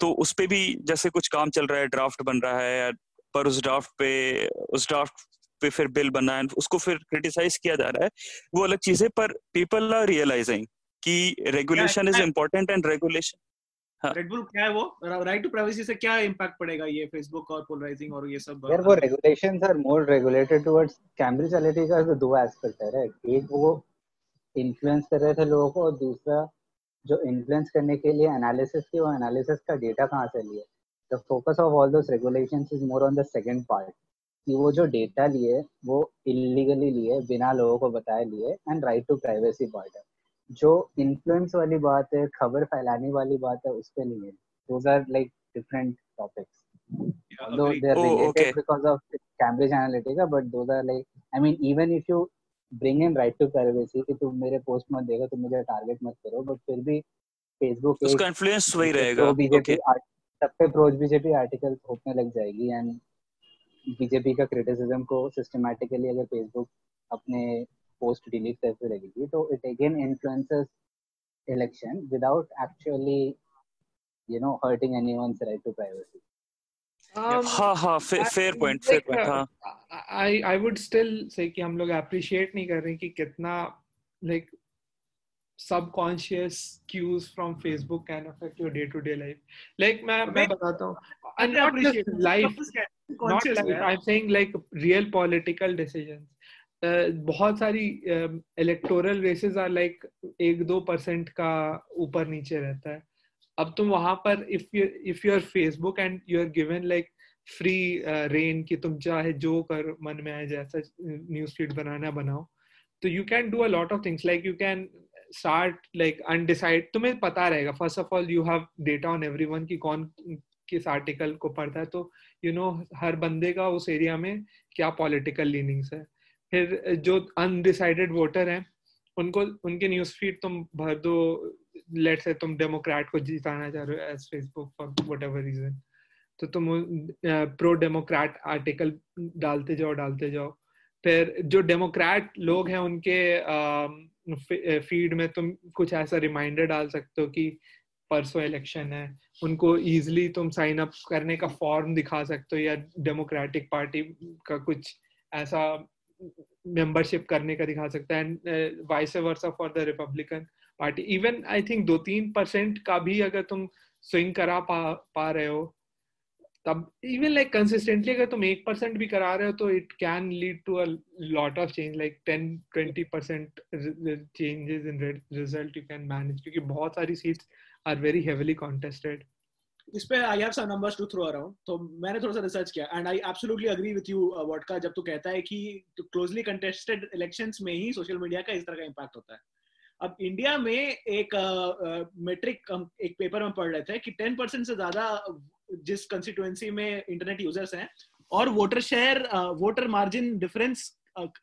तो उस पे भी जैसे कुछ काम चल रहा है, ड्राफ्ट बन रहा है, पर उस ड्राफ्ट पे उस ड्राफ्ट पे फिर बिल बना है, उसको फिर क्रिटिसाइज किया जा रहा है, वो अलग चीज है. पर पीपल आर रियलाइजिंग कि regulation is important and regulation. Red Bull क्या है वो? राइट टू प्राइवेसी से क्या इंपैक्ट पड़ेगा ये फेसबुक और पोलराइजिंग और ये सब? यार वो regulations are more regulated towards Cambridge Analytica का दो एस्पेक्ट है, राइट. एक वो इन्फ्लुएंस कर रहे थे लोगों को और दूसरा जो इन्फ्लुएंस करने के लिए एनालिसिस की वो एनालिसिस का डेटा कहाँ से लिए. The focus of all those regulations is more on the second part कि वो जो डेटा लिए वो इलीगली लिए बिना लोगों को बताए लिए, and right to privacy part है. जो इन्फ्लुएंस वाली बात है, खबर फैलाने वाली बात है, उस पर नहीं है. Those are like different topics. Though they are related because of Cambridge Analytica, but those are like I mean even if you bring in right to privacy कि तुम मेरे पोस्ट मत देखो, तुम मुझे टारगेट मत करो, बट फिर भी फेसबुक पे उसका इन्फ्लुएंस वही रहेगा. तो बीजेपी सब पे प्रो बीजेपी आर्टिकल होने लग जाएगी, एंड बीजेपी का क्रिटिसिज्म को सिस्टमैटिकली अगर फेसबुक अपने पोस्ट डिलीट करते रहेगी तो it again influences election without actually you know hurting anyone's right to privacy. हाँ हाँ फेयर पॉइंट फेयर पॉइंट. हाँ आई आई वुड स्टिल से कि हम लोग अप्रिशिएट नहीं कर रहे कि कितना like subconscious cues from Facebook can affect your day to day life. Like मैं मैं बताता हूँ life not life I am saying like real political decisions. बहुत सारी इलेक्टोरल रेसेस आर लाइक एक दो परसेंट का ऊपर नीचे रहता है. अब तुम वहां पर if you if you are Facebook and you are given like free rein कि तुम चाहे जो कर मन में आए जैसा न्यूज फीड बनाना बनाओ, तो you can do a lot of things. Like you can start like undecided. तुम्हें पता रहेगा first of all you have data on everyone कि कौन किस आर्टिकल को पढ़ता है, तो यू नो हर बंदे का उस एरिया में क्या पॉलिटिकल लीनिंग्स है. फिर जो अनडिसाइडेड वोटर हैं उनको उनके न्यूज फीड तुम भर दो. लेट्स से तुम डेमोक्रेट को जिताना चाह रहे हो as Facebook for whatever reason, तो तुम प्रो डेमोक्रेट आर्टिकल डालते जाओ डालते जाओ. फिर जो डेमोक्रेट लोग हैं उनके फीड में तुम कुछ ऐसा रिमाइंडर डाल सकते हो कि परसों इलेक्शन है, उनको ईजिली तुम साइन अप करने का फॉर्म दिखा सकते हो या डेमोक्रेटिक पार्टी का कुछ ऐसा मेंबरशिप करने का दिखा सकता है. And vice versa for the Republican Party. Even I think दो तीन परसेंट का भी अगर तुम स्विंग करा पा, पा रहे हो, तब इवन लाइक कंसिस्टेंटली अगर तुम एक परसेंट भी करा रहे हो तो it can lead to a lot of change. Like ten twenty percent changes in result you can manage, क्योंकि बहुत सारी seats are very heavily contested. इस पे I have some numbers to throw around. तो मैंने थोड़ा सा रिसर्च किया and I absolutely agree with you वोडका जब तू कहता है कि क्लोजली कंटेस्टेड इलेक्शंस में ही सोशल मीडिया का इस तरह का इम्पैक्ट होता है. अब इंडिया में एक मेट्रिक uh, uh, एक पेपर में पढ़ रहे थे कि टेन परसेंट से ज्यादा जिस कंस्टिट्यूएंसी में इंटरनेट यूजर्स हैं और voter share voter margin difference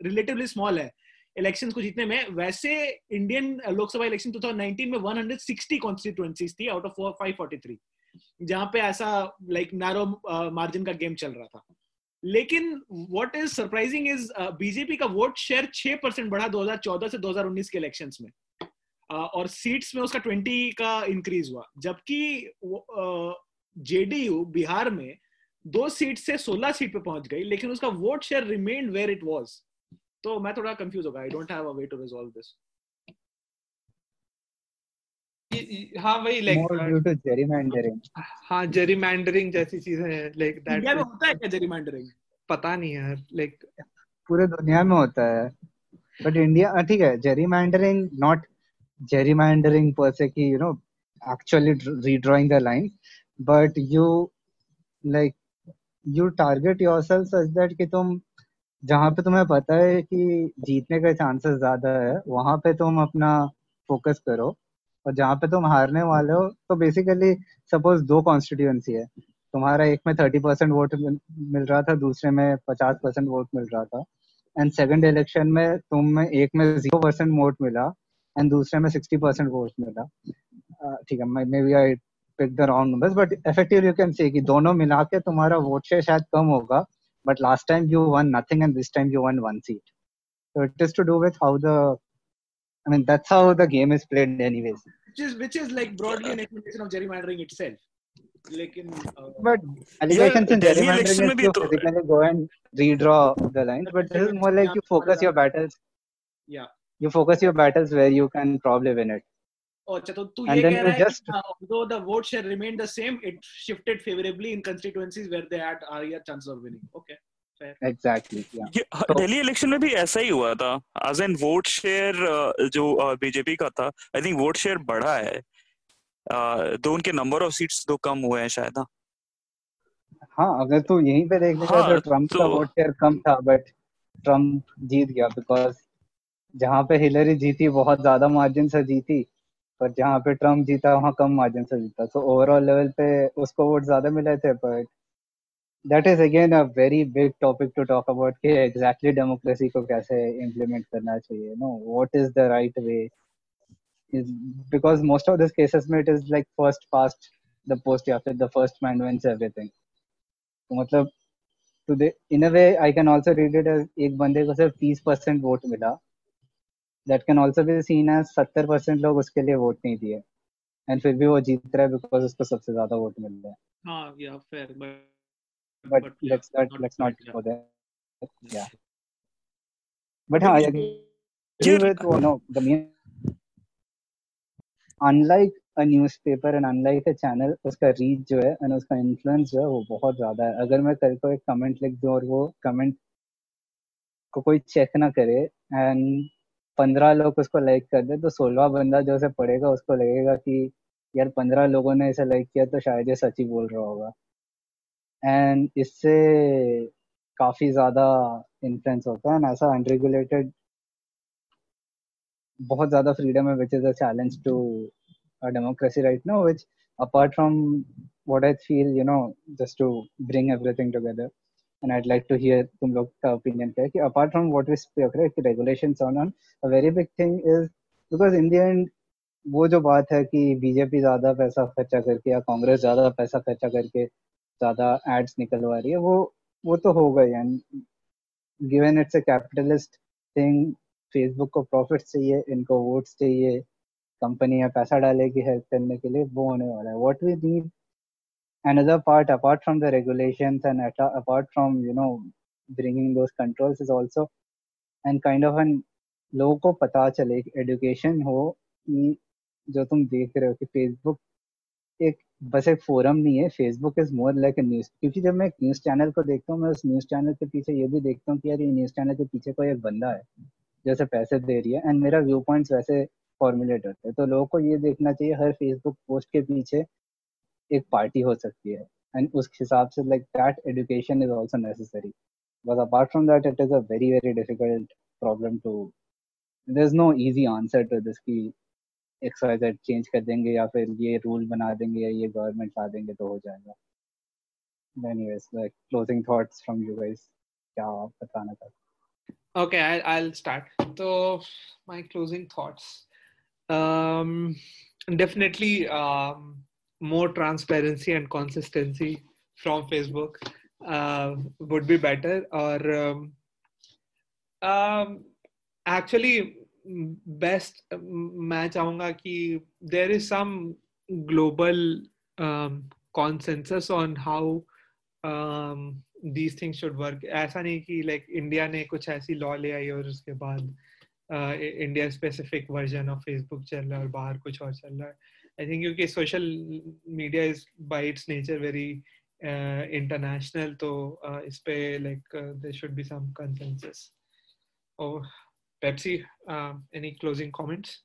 relatively small है इलेक्शंस को जीतने में. वैसे इंडियन लोकसभा इलेक्शन दो हज़ार उन्नीस में एक सौ साठ कॉन्स्टिट्यूएंसीज थी आउट ऑफ पाँच सौ तैंतालीस जहां पे ऐसा लाइक नैरो मार्जिन का गेम चल रहा था. लेकिन what is surprising is BJP का वोट शेयर छह परसेंट बढ़ा दो हज़ार चौदह से दो हज़ार उन्नीस के इलेक्शंस में uh, और सीट्स में उसका बीस का इंक्रीज हुआ, जबकि जेडीयू uh, बिहार में दो सीट से सोलह सीट पे पहुंच गई लेकिन उसका vote share remained where it was. तो मैं थोड़ा कंफ्यूज हो गया, I don't have a way to resolve this. हाँ वही लाइक हाँ जेरीमैंडरिंग जैसी चीज है लाइक दैट. इंडिया में होता है क्या जेरीमैंडरिंग? पता नहीं यार, लाइक पूरे दुनिया में होता है बट इंडिया ठीक है. जेरीमैंडरिंग नॉट जेरीमैंडरिंग पर से कि you know actually redrawing the line but you like you target yourself such that कि तुम जहाँ पे तुम्हें पता है कि जीतने का चांसेस ज्यादा है वहां पे तुम अपना फोकस करो और जहाँ पे तुम हारने वाले हो. तो बेसिकली सपोज दो कॉन्स्टिट्यूएंसी है, तुम्हारा एक में थर्टी परसेंट वोट मिल रहा था, दूसरे में पचास परसेंट वोट मिल रहा था एंड सेकंड इलेक्शन में तुम एक में जीरो परसेंट वोट मिला एंड दूसरे में सिक्सटी परसेंट वोट मिला. ठीक है, maybe I pick the wrong numbers but effective you can say कि दोनों मिला के तुम्हारा वोट शेयर शायद कम होगा but last time you won nothing and this time you won one seat. So it is to do with how the I mean that's how the game is played anyways. Which is which is like broadly an explanation of gerrymandering itself. Lekin uh, but allegations in gerrymandering is to basically go and redraw the lines but this is more like you focus your battles. Yeah. You focus your battles where you can probably win it. अच्छा तो तू ये कह रहा है कि although the vote share remained the same, it shifted favorably in constituencies where they had higher chances of winning. Okay, fair. Exactly. Yeah. Delhi election में भी ऐसा ही हुआ था. As in vote share जो बीजेपी का था, I think vote share बढ़ा है. दो उनके number of seats दो कम हुए हैं शायद ना. हाँ, अगर तू यहीं पे देखने का तो ट्रम्प का vote share कम था, but ट्रम्प जीत गया because जहाँ पे हिलरी जीती बहुत ज्यादा मार्जिन से जीती पर जहाँ पे ट्रम्प जीता वहाँ कम मार्जिन से जीता. सो ओवरऑल लेवल पे उसको वोट ज्यादा मिले थे but that is again a very big topic to talk about कि एग्जैक्टली डेमोक्रेसी को कैसे इम्प्लीमेंट करना चाहिए. Know what is the right way is because most of this cases में it is like first past the post या फिर the first man wins everything. मतलब today in a way I can also read it as एक बंदे को सिर्फ तीस percent vote मिला. That can also be seen as सत्तर परसेंट लोग उसके लिए वोट नहीं दिए एंड फिर भी वो जीत रहा है बिकॉज उसको सबसे ज्यादा वोट मिल रहा है. हाँ, yeah, fair, but but let's not let's not go there. Yeah, but हाँ, I agree with you know the main. Unlike a newspaper and unlike a channel, उसका reach जो है और उसका influence जो है वो बहुत ज्यादा है. अगर मैं कल को एक comment लिख दूँ और वो comment को कोई check ना करे and पंद्रह लोग उसको लाइक कर दे तो सोलवा बंदा जो उसे पढ़ेगा उसको लगेगा कि यार पंद्रह लोगों ने इसे लाइक किया तो शायद ये सच ही बोल रहा होगा एंड इससे काफी ज्यादा इन्फ्लुएंस होता है एंड ऐसा अनरेगुलेटेड बहुत ज्यादा फ्रीडम है which is a challenge to a democracy right now which apart from what I feel you know just to bring everything together. And I'd like to hear तुम लोग का opinion क्या है कि apart from what we spoke right, regulations on on a very big thing is because in the end वो जो बात है कि बीजेपी ज्यादा पैसा खर्चा करके या कांग्रेस ज्यादा पैसा खर्चा करके ज्यादा एड्स निकलवा रही है वो वो तो हो गई. And given it's a capitalist thing, Facebook को प्रॉफिट चाहिए, इनको वोट्स चाहिए, कंपनी में पैसा डालेगी हेल्प करने के लिए, वो होने वाला है. What we need another part apart from the regulations and at- apart from you know bringing those controls is also and kind of an लोगों को पता चले एजुकेशन हो कि जो तुम देख रहे हो कि फेसबुक एक बस एक फोरम नहीं है. Facebook is more like a news, क्योंकि जब मैं एक न्यूज चैनल को देखता हूँ मैं उस न्यूज चैनल के पीछे ये भी देखता हूँ कि यार ये न्यूज चैनल के पीछे कोई एक बंदा है जैसे पैसे दे रही है एंड मेरा व्यू पॉइंट्स वैसे फॉर्मुलेट होते हैं. तो लोगों को ये देखना चाहिए हर फेसबुक पोस्ट के पीछे एक पार्टी हो सकती है, एंड उस हिसाब से like that education is also necessary. But apart from that it is a very very difficult problem to, there is no easy answer to this की एक्स वाई जेड चेंज कर देंगे या फिर ये रूल बना देंगे या ये गवर्नमेंट ला देंगे तो हो जाएगा. Anyways, like closing thoughts from you guys, क्या आप बताना चाहते? Okay, I'll I'll start. So my closing thoughts, um, definitely um, more transparency and consistency from Facebook uh, would be better. Or um, um, actually best मैं चाहूँगा कि there is some global um, consensus on how Um, these things should work. ऐसा नहीं कि like India ने कुछ ऐसी law ले आई और उसके बाद uh, India specific version of Facebook चल रहा है और बाहर कुछ और चल रहा है. I think क्योंकि social media is by its nature very uh, international, तो uh, इस पे like uh, there should be some consensus. Oh, Pepsi, uh, any closing comments?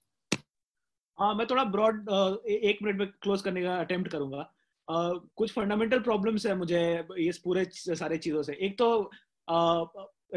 हाँ, मैं थोड़ा broad uh, एक मिनट में close करने का attempt करूँगा. Uh, कुछ फंडामेंटल प्रॉब्लम्स है मुझे ये पूरे सारे चीज़ों से. एक तो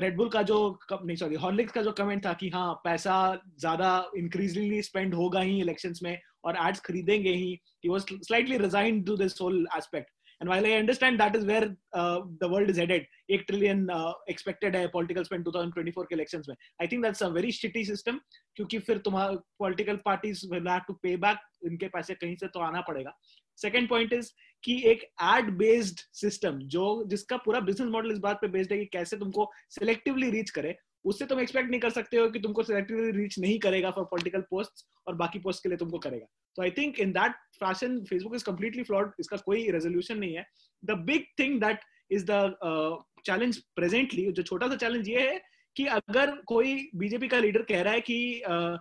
रेड uh, बुल का जो नहीं सॉरी हॉर्लिक्स का जो कमेंट था कि हाँ पैसा ज़्यादा इंक्रीजिंगली स्पेंड होगा ही इलेक्शंस में और एड्स खरीदेंगे ही. He was slightly resigned to this whole aspect and while I understand that is where the world is headed. एक ट्रिलियन एक्सपेक्टेड है political spend two thousand twenty four के elections में. I think that's a very shitty system क्योंकि फिर तुम्हारा political parties will have to pay back. इनके पैसे कहीं से तो आना पड़ेगा. सेकेंड पॉइंट इज कि एक एड बेस्ड सिस्टम जो जिसका पूरा बिजनेस मॉडल इस बात पे बेस्ड है कि कैसे तुमको सिलेक्टिवली रीच करे, उससे तुम एक्सपेक्ट नहीं कर सकते हो कि तुमको सिलेक्टिवली रीच नहीं करेगा फॉर पॉलिटिकल पोस्ट और बाकी पोस्ट के लिए तुमको करेगा. तो I think in that fashion Facebook is completely flawed. इसका कोई रेजोल्यूशन नहीं है. The big thing that is the challenge presently, जो छोटा सा चैलेंज ये है कि अगर कोई बीजेपी का लीडर कह रहा है कि uh,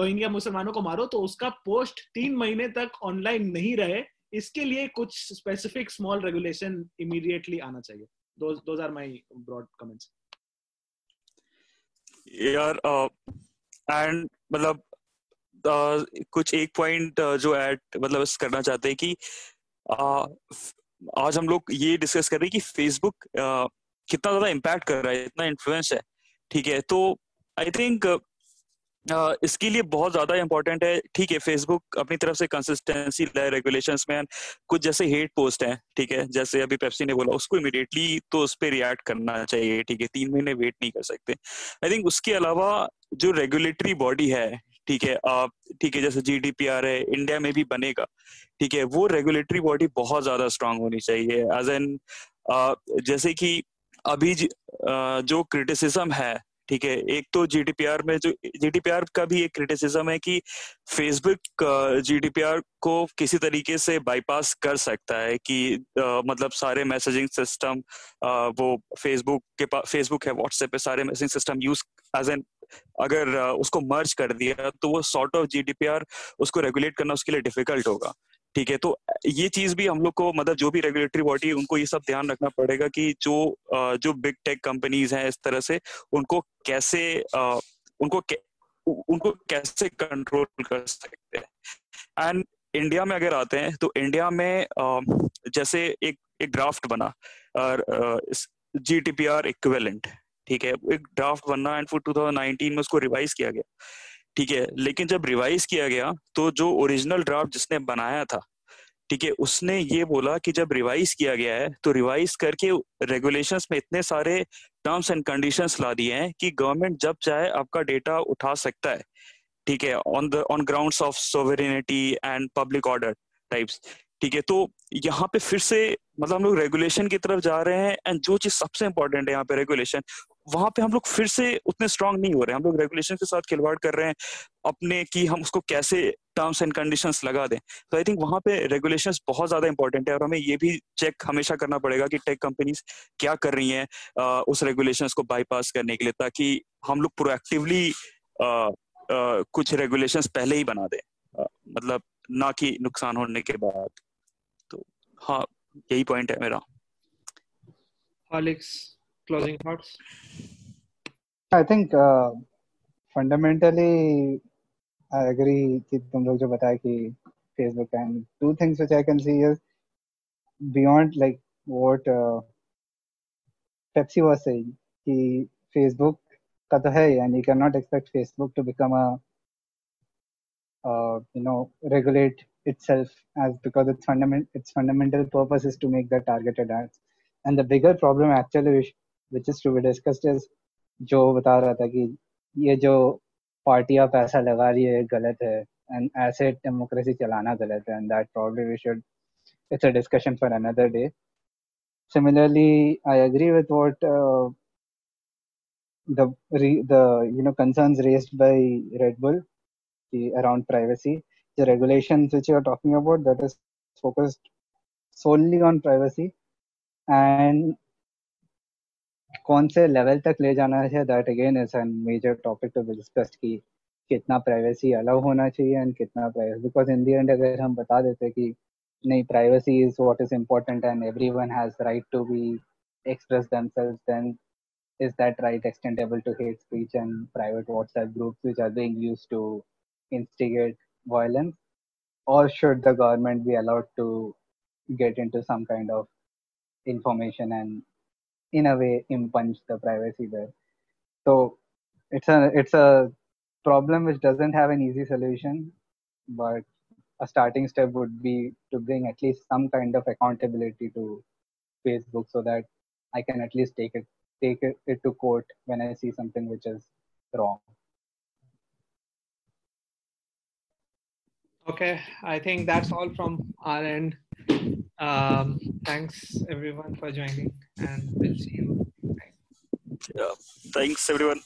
रोहिंग्या मुसलमानों को मारो, तो उसका पोस्ट तीन महीने तक ऑनलाइन नहीं रहे. इसके लिए कुछ स्पेसिफिक स्मॉल रेगुलेशन इमीडिएटली आना चाहिए. those those are my broad comments. यार एंड मतलब कुछ एक पॉइंट जो ऐड मतलब करना चाहते हैं कि uh, आज हम लोग ये डिस्कस कर रहे हैं कि फेसबुक uh, कितना ज्यादा इम्पैक्ट कर रहा है, इतना इन्फ्लुएंस है. ठीक है, तो आई थिंक Uh, इसके लिए बहुत ज्यादा इंपॉर्टेंट है. ठीक है, फेसबुक अपनी तरफ से कंसिस्टेंसी लाए रेगुलेशंस में. कुछ जैसे हेट पोस्ट हैं, ठीक है, जैसे अभी पेप्सी ने बोला, उसको इमीडिएटली तो उस पर रिएक्ट करना चाहिए. ठीक है, तीन महीने वेट नहीं कर सकते. आई थिंक उसके अलावा जो रेगुलेटरी बॉडी है, ठीक है, आप ठीक है जैसे जीडीपीआर है, इंडिया में भी बनेगा, ठीक है, वो रेगुलेटरी बॉडी बहुत ज्यादा स्ट्रांग होनी चाहिए. एज एन जैसे कि अभी ज, uh, जो क्रिटिसिज्म है, ठीक है, एक तो जीडीपीआर में जो जीडीपीआर का भी एक क्रिटिसिज्म है कि फेसबुक जीडीपीआर को किसी तरीके से बाईपास कर सकता है कि uh, मतलब सारे मैसेजिंग सिस्टम uh, वो फेसबुक के पास फेसबुक है, व्हाट्सएप पे सारे messaging system use as an अगर uh, उसको मर्ज कर दिया तो वो सॉर्ट ऑफ जीडीपीआर उसको रेगुलेट करना उसके लिए डिफिकल्ट होगा. ठीक है, तो ये चीज भी हम लोग को मतलब जो भी रेगुलेटरी बॉडी उनको ये सब ध्यान रखना पड़ेगा कि जो जो बिग टेक कंपनीज हैं इस तरह से उनको कैसे उनको उनको कैसे कंट्रोल कर सकते हैं. एंड इंडिया में अगर आते हैं तो इंडिया में जैसे एक एक ड्राफ्ट बना G D P R equivalent, ठीक है, एक ड्राफ्ट बना एंड फिर टू थाउजेंड नाइनटीन में उसको रिवाइज किया गया. ठीक है, लेकिन जब रिवाइज किया गया तो जो ओरिजिनल ड्राफ्ट जिसने बनाया था, ठीक है, उसने ये बोला कि जब रिवाइज किया गया है तो रिवाइज करके रेगुलेशंस में इतने सारे टर्म्स एंड कंडीशंस ला दिए हैं कि गवर्नमेंट जब चाहे आपका डेटा उठा सकता है. ठीक है, on the on grounds of sovereignty and public order types. ठीक है, तो यहाँ पे फिर से मतलब हम लोग रेगुलेशन की तरफ जा रहे हैं. एंड जो चीज सबसे इंपॉर्टेंट है यहाँ पे रेगुलेशन, वहां पे हम लोग फिर से उतने स्ट्रांग नहीं हो रहे हैं. हम लोग रेगुलेशन के साथ खिलवाड़ कर रहे हैं अपने कि हम उसको कैसे टर्म्स एंड कंडीशंस लगा दें. तो आई थिंक वहां पे रेगुलेशंस बहुत ज्यादा इंपॉर्टेंट है और हमें ये भी चेक हमेशा करना पड़ेगा कि टेक कंपनीज क्या कर रही हैं उस रेगुलेशंस को बाईपास करने के लिए, ताकि हम लोग प्रोएक्टिवली कुछ रेगुलेशंस पहले ही बना दें, मतलब ना कि नुकसान होने के बाद. तो हाँ, यही पॉइंट है मेरा. Horlicks, closing thoughts? I think uh, fundamentally I agree कि तुम लोग जो बताया कि Facebook can do things which I can see is beyond like what uh, Pepsi was saying, ki Facebook ka to hai, and you cannot expect Facebook to become a uh, you know regulate itself as because its fundamental its fundamental purpose is to make the targeted ads. And the bigger problem actually which, which is to be discussed is जो बता रहा था कि ये जो पार्टियां पैसा लगा रही है गलत है एंड ऐसे डेमोक्रेसी चलाना गलत है, and that probably we should, it's a discussion for another day. Similarly, I agree with what uh, the the you know concerns raised by Red Bull around privacy. The regulations which you are talking about, that is focused solely on privacy, and कौन से level तक ले जाना है, that again is a major topic to be discussed कि कितना privacy allow होना चाहिए एंड कितना privacy, because in the and अगर हम बता देते कि नहीं privacy is what is important and everyone has right to be express themselves, then is that right extendable to hate speech and private WhatsApp groups which are being used to instigate violence, or should the government be allowed to get into some kind of information and in a way impinge the privacy there? So it's a it's a problem which doesn't have an easy solution, but a starting step would be to bring at least some kind of accountability to Facebook so that I can at least take it take it, it to court when I see something which is wrong. Okay, I think that's all from our end. Um, thanks everyone for joining, and we'll see you. Yeah, thanks everyone.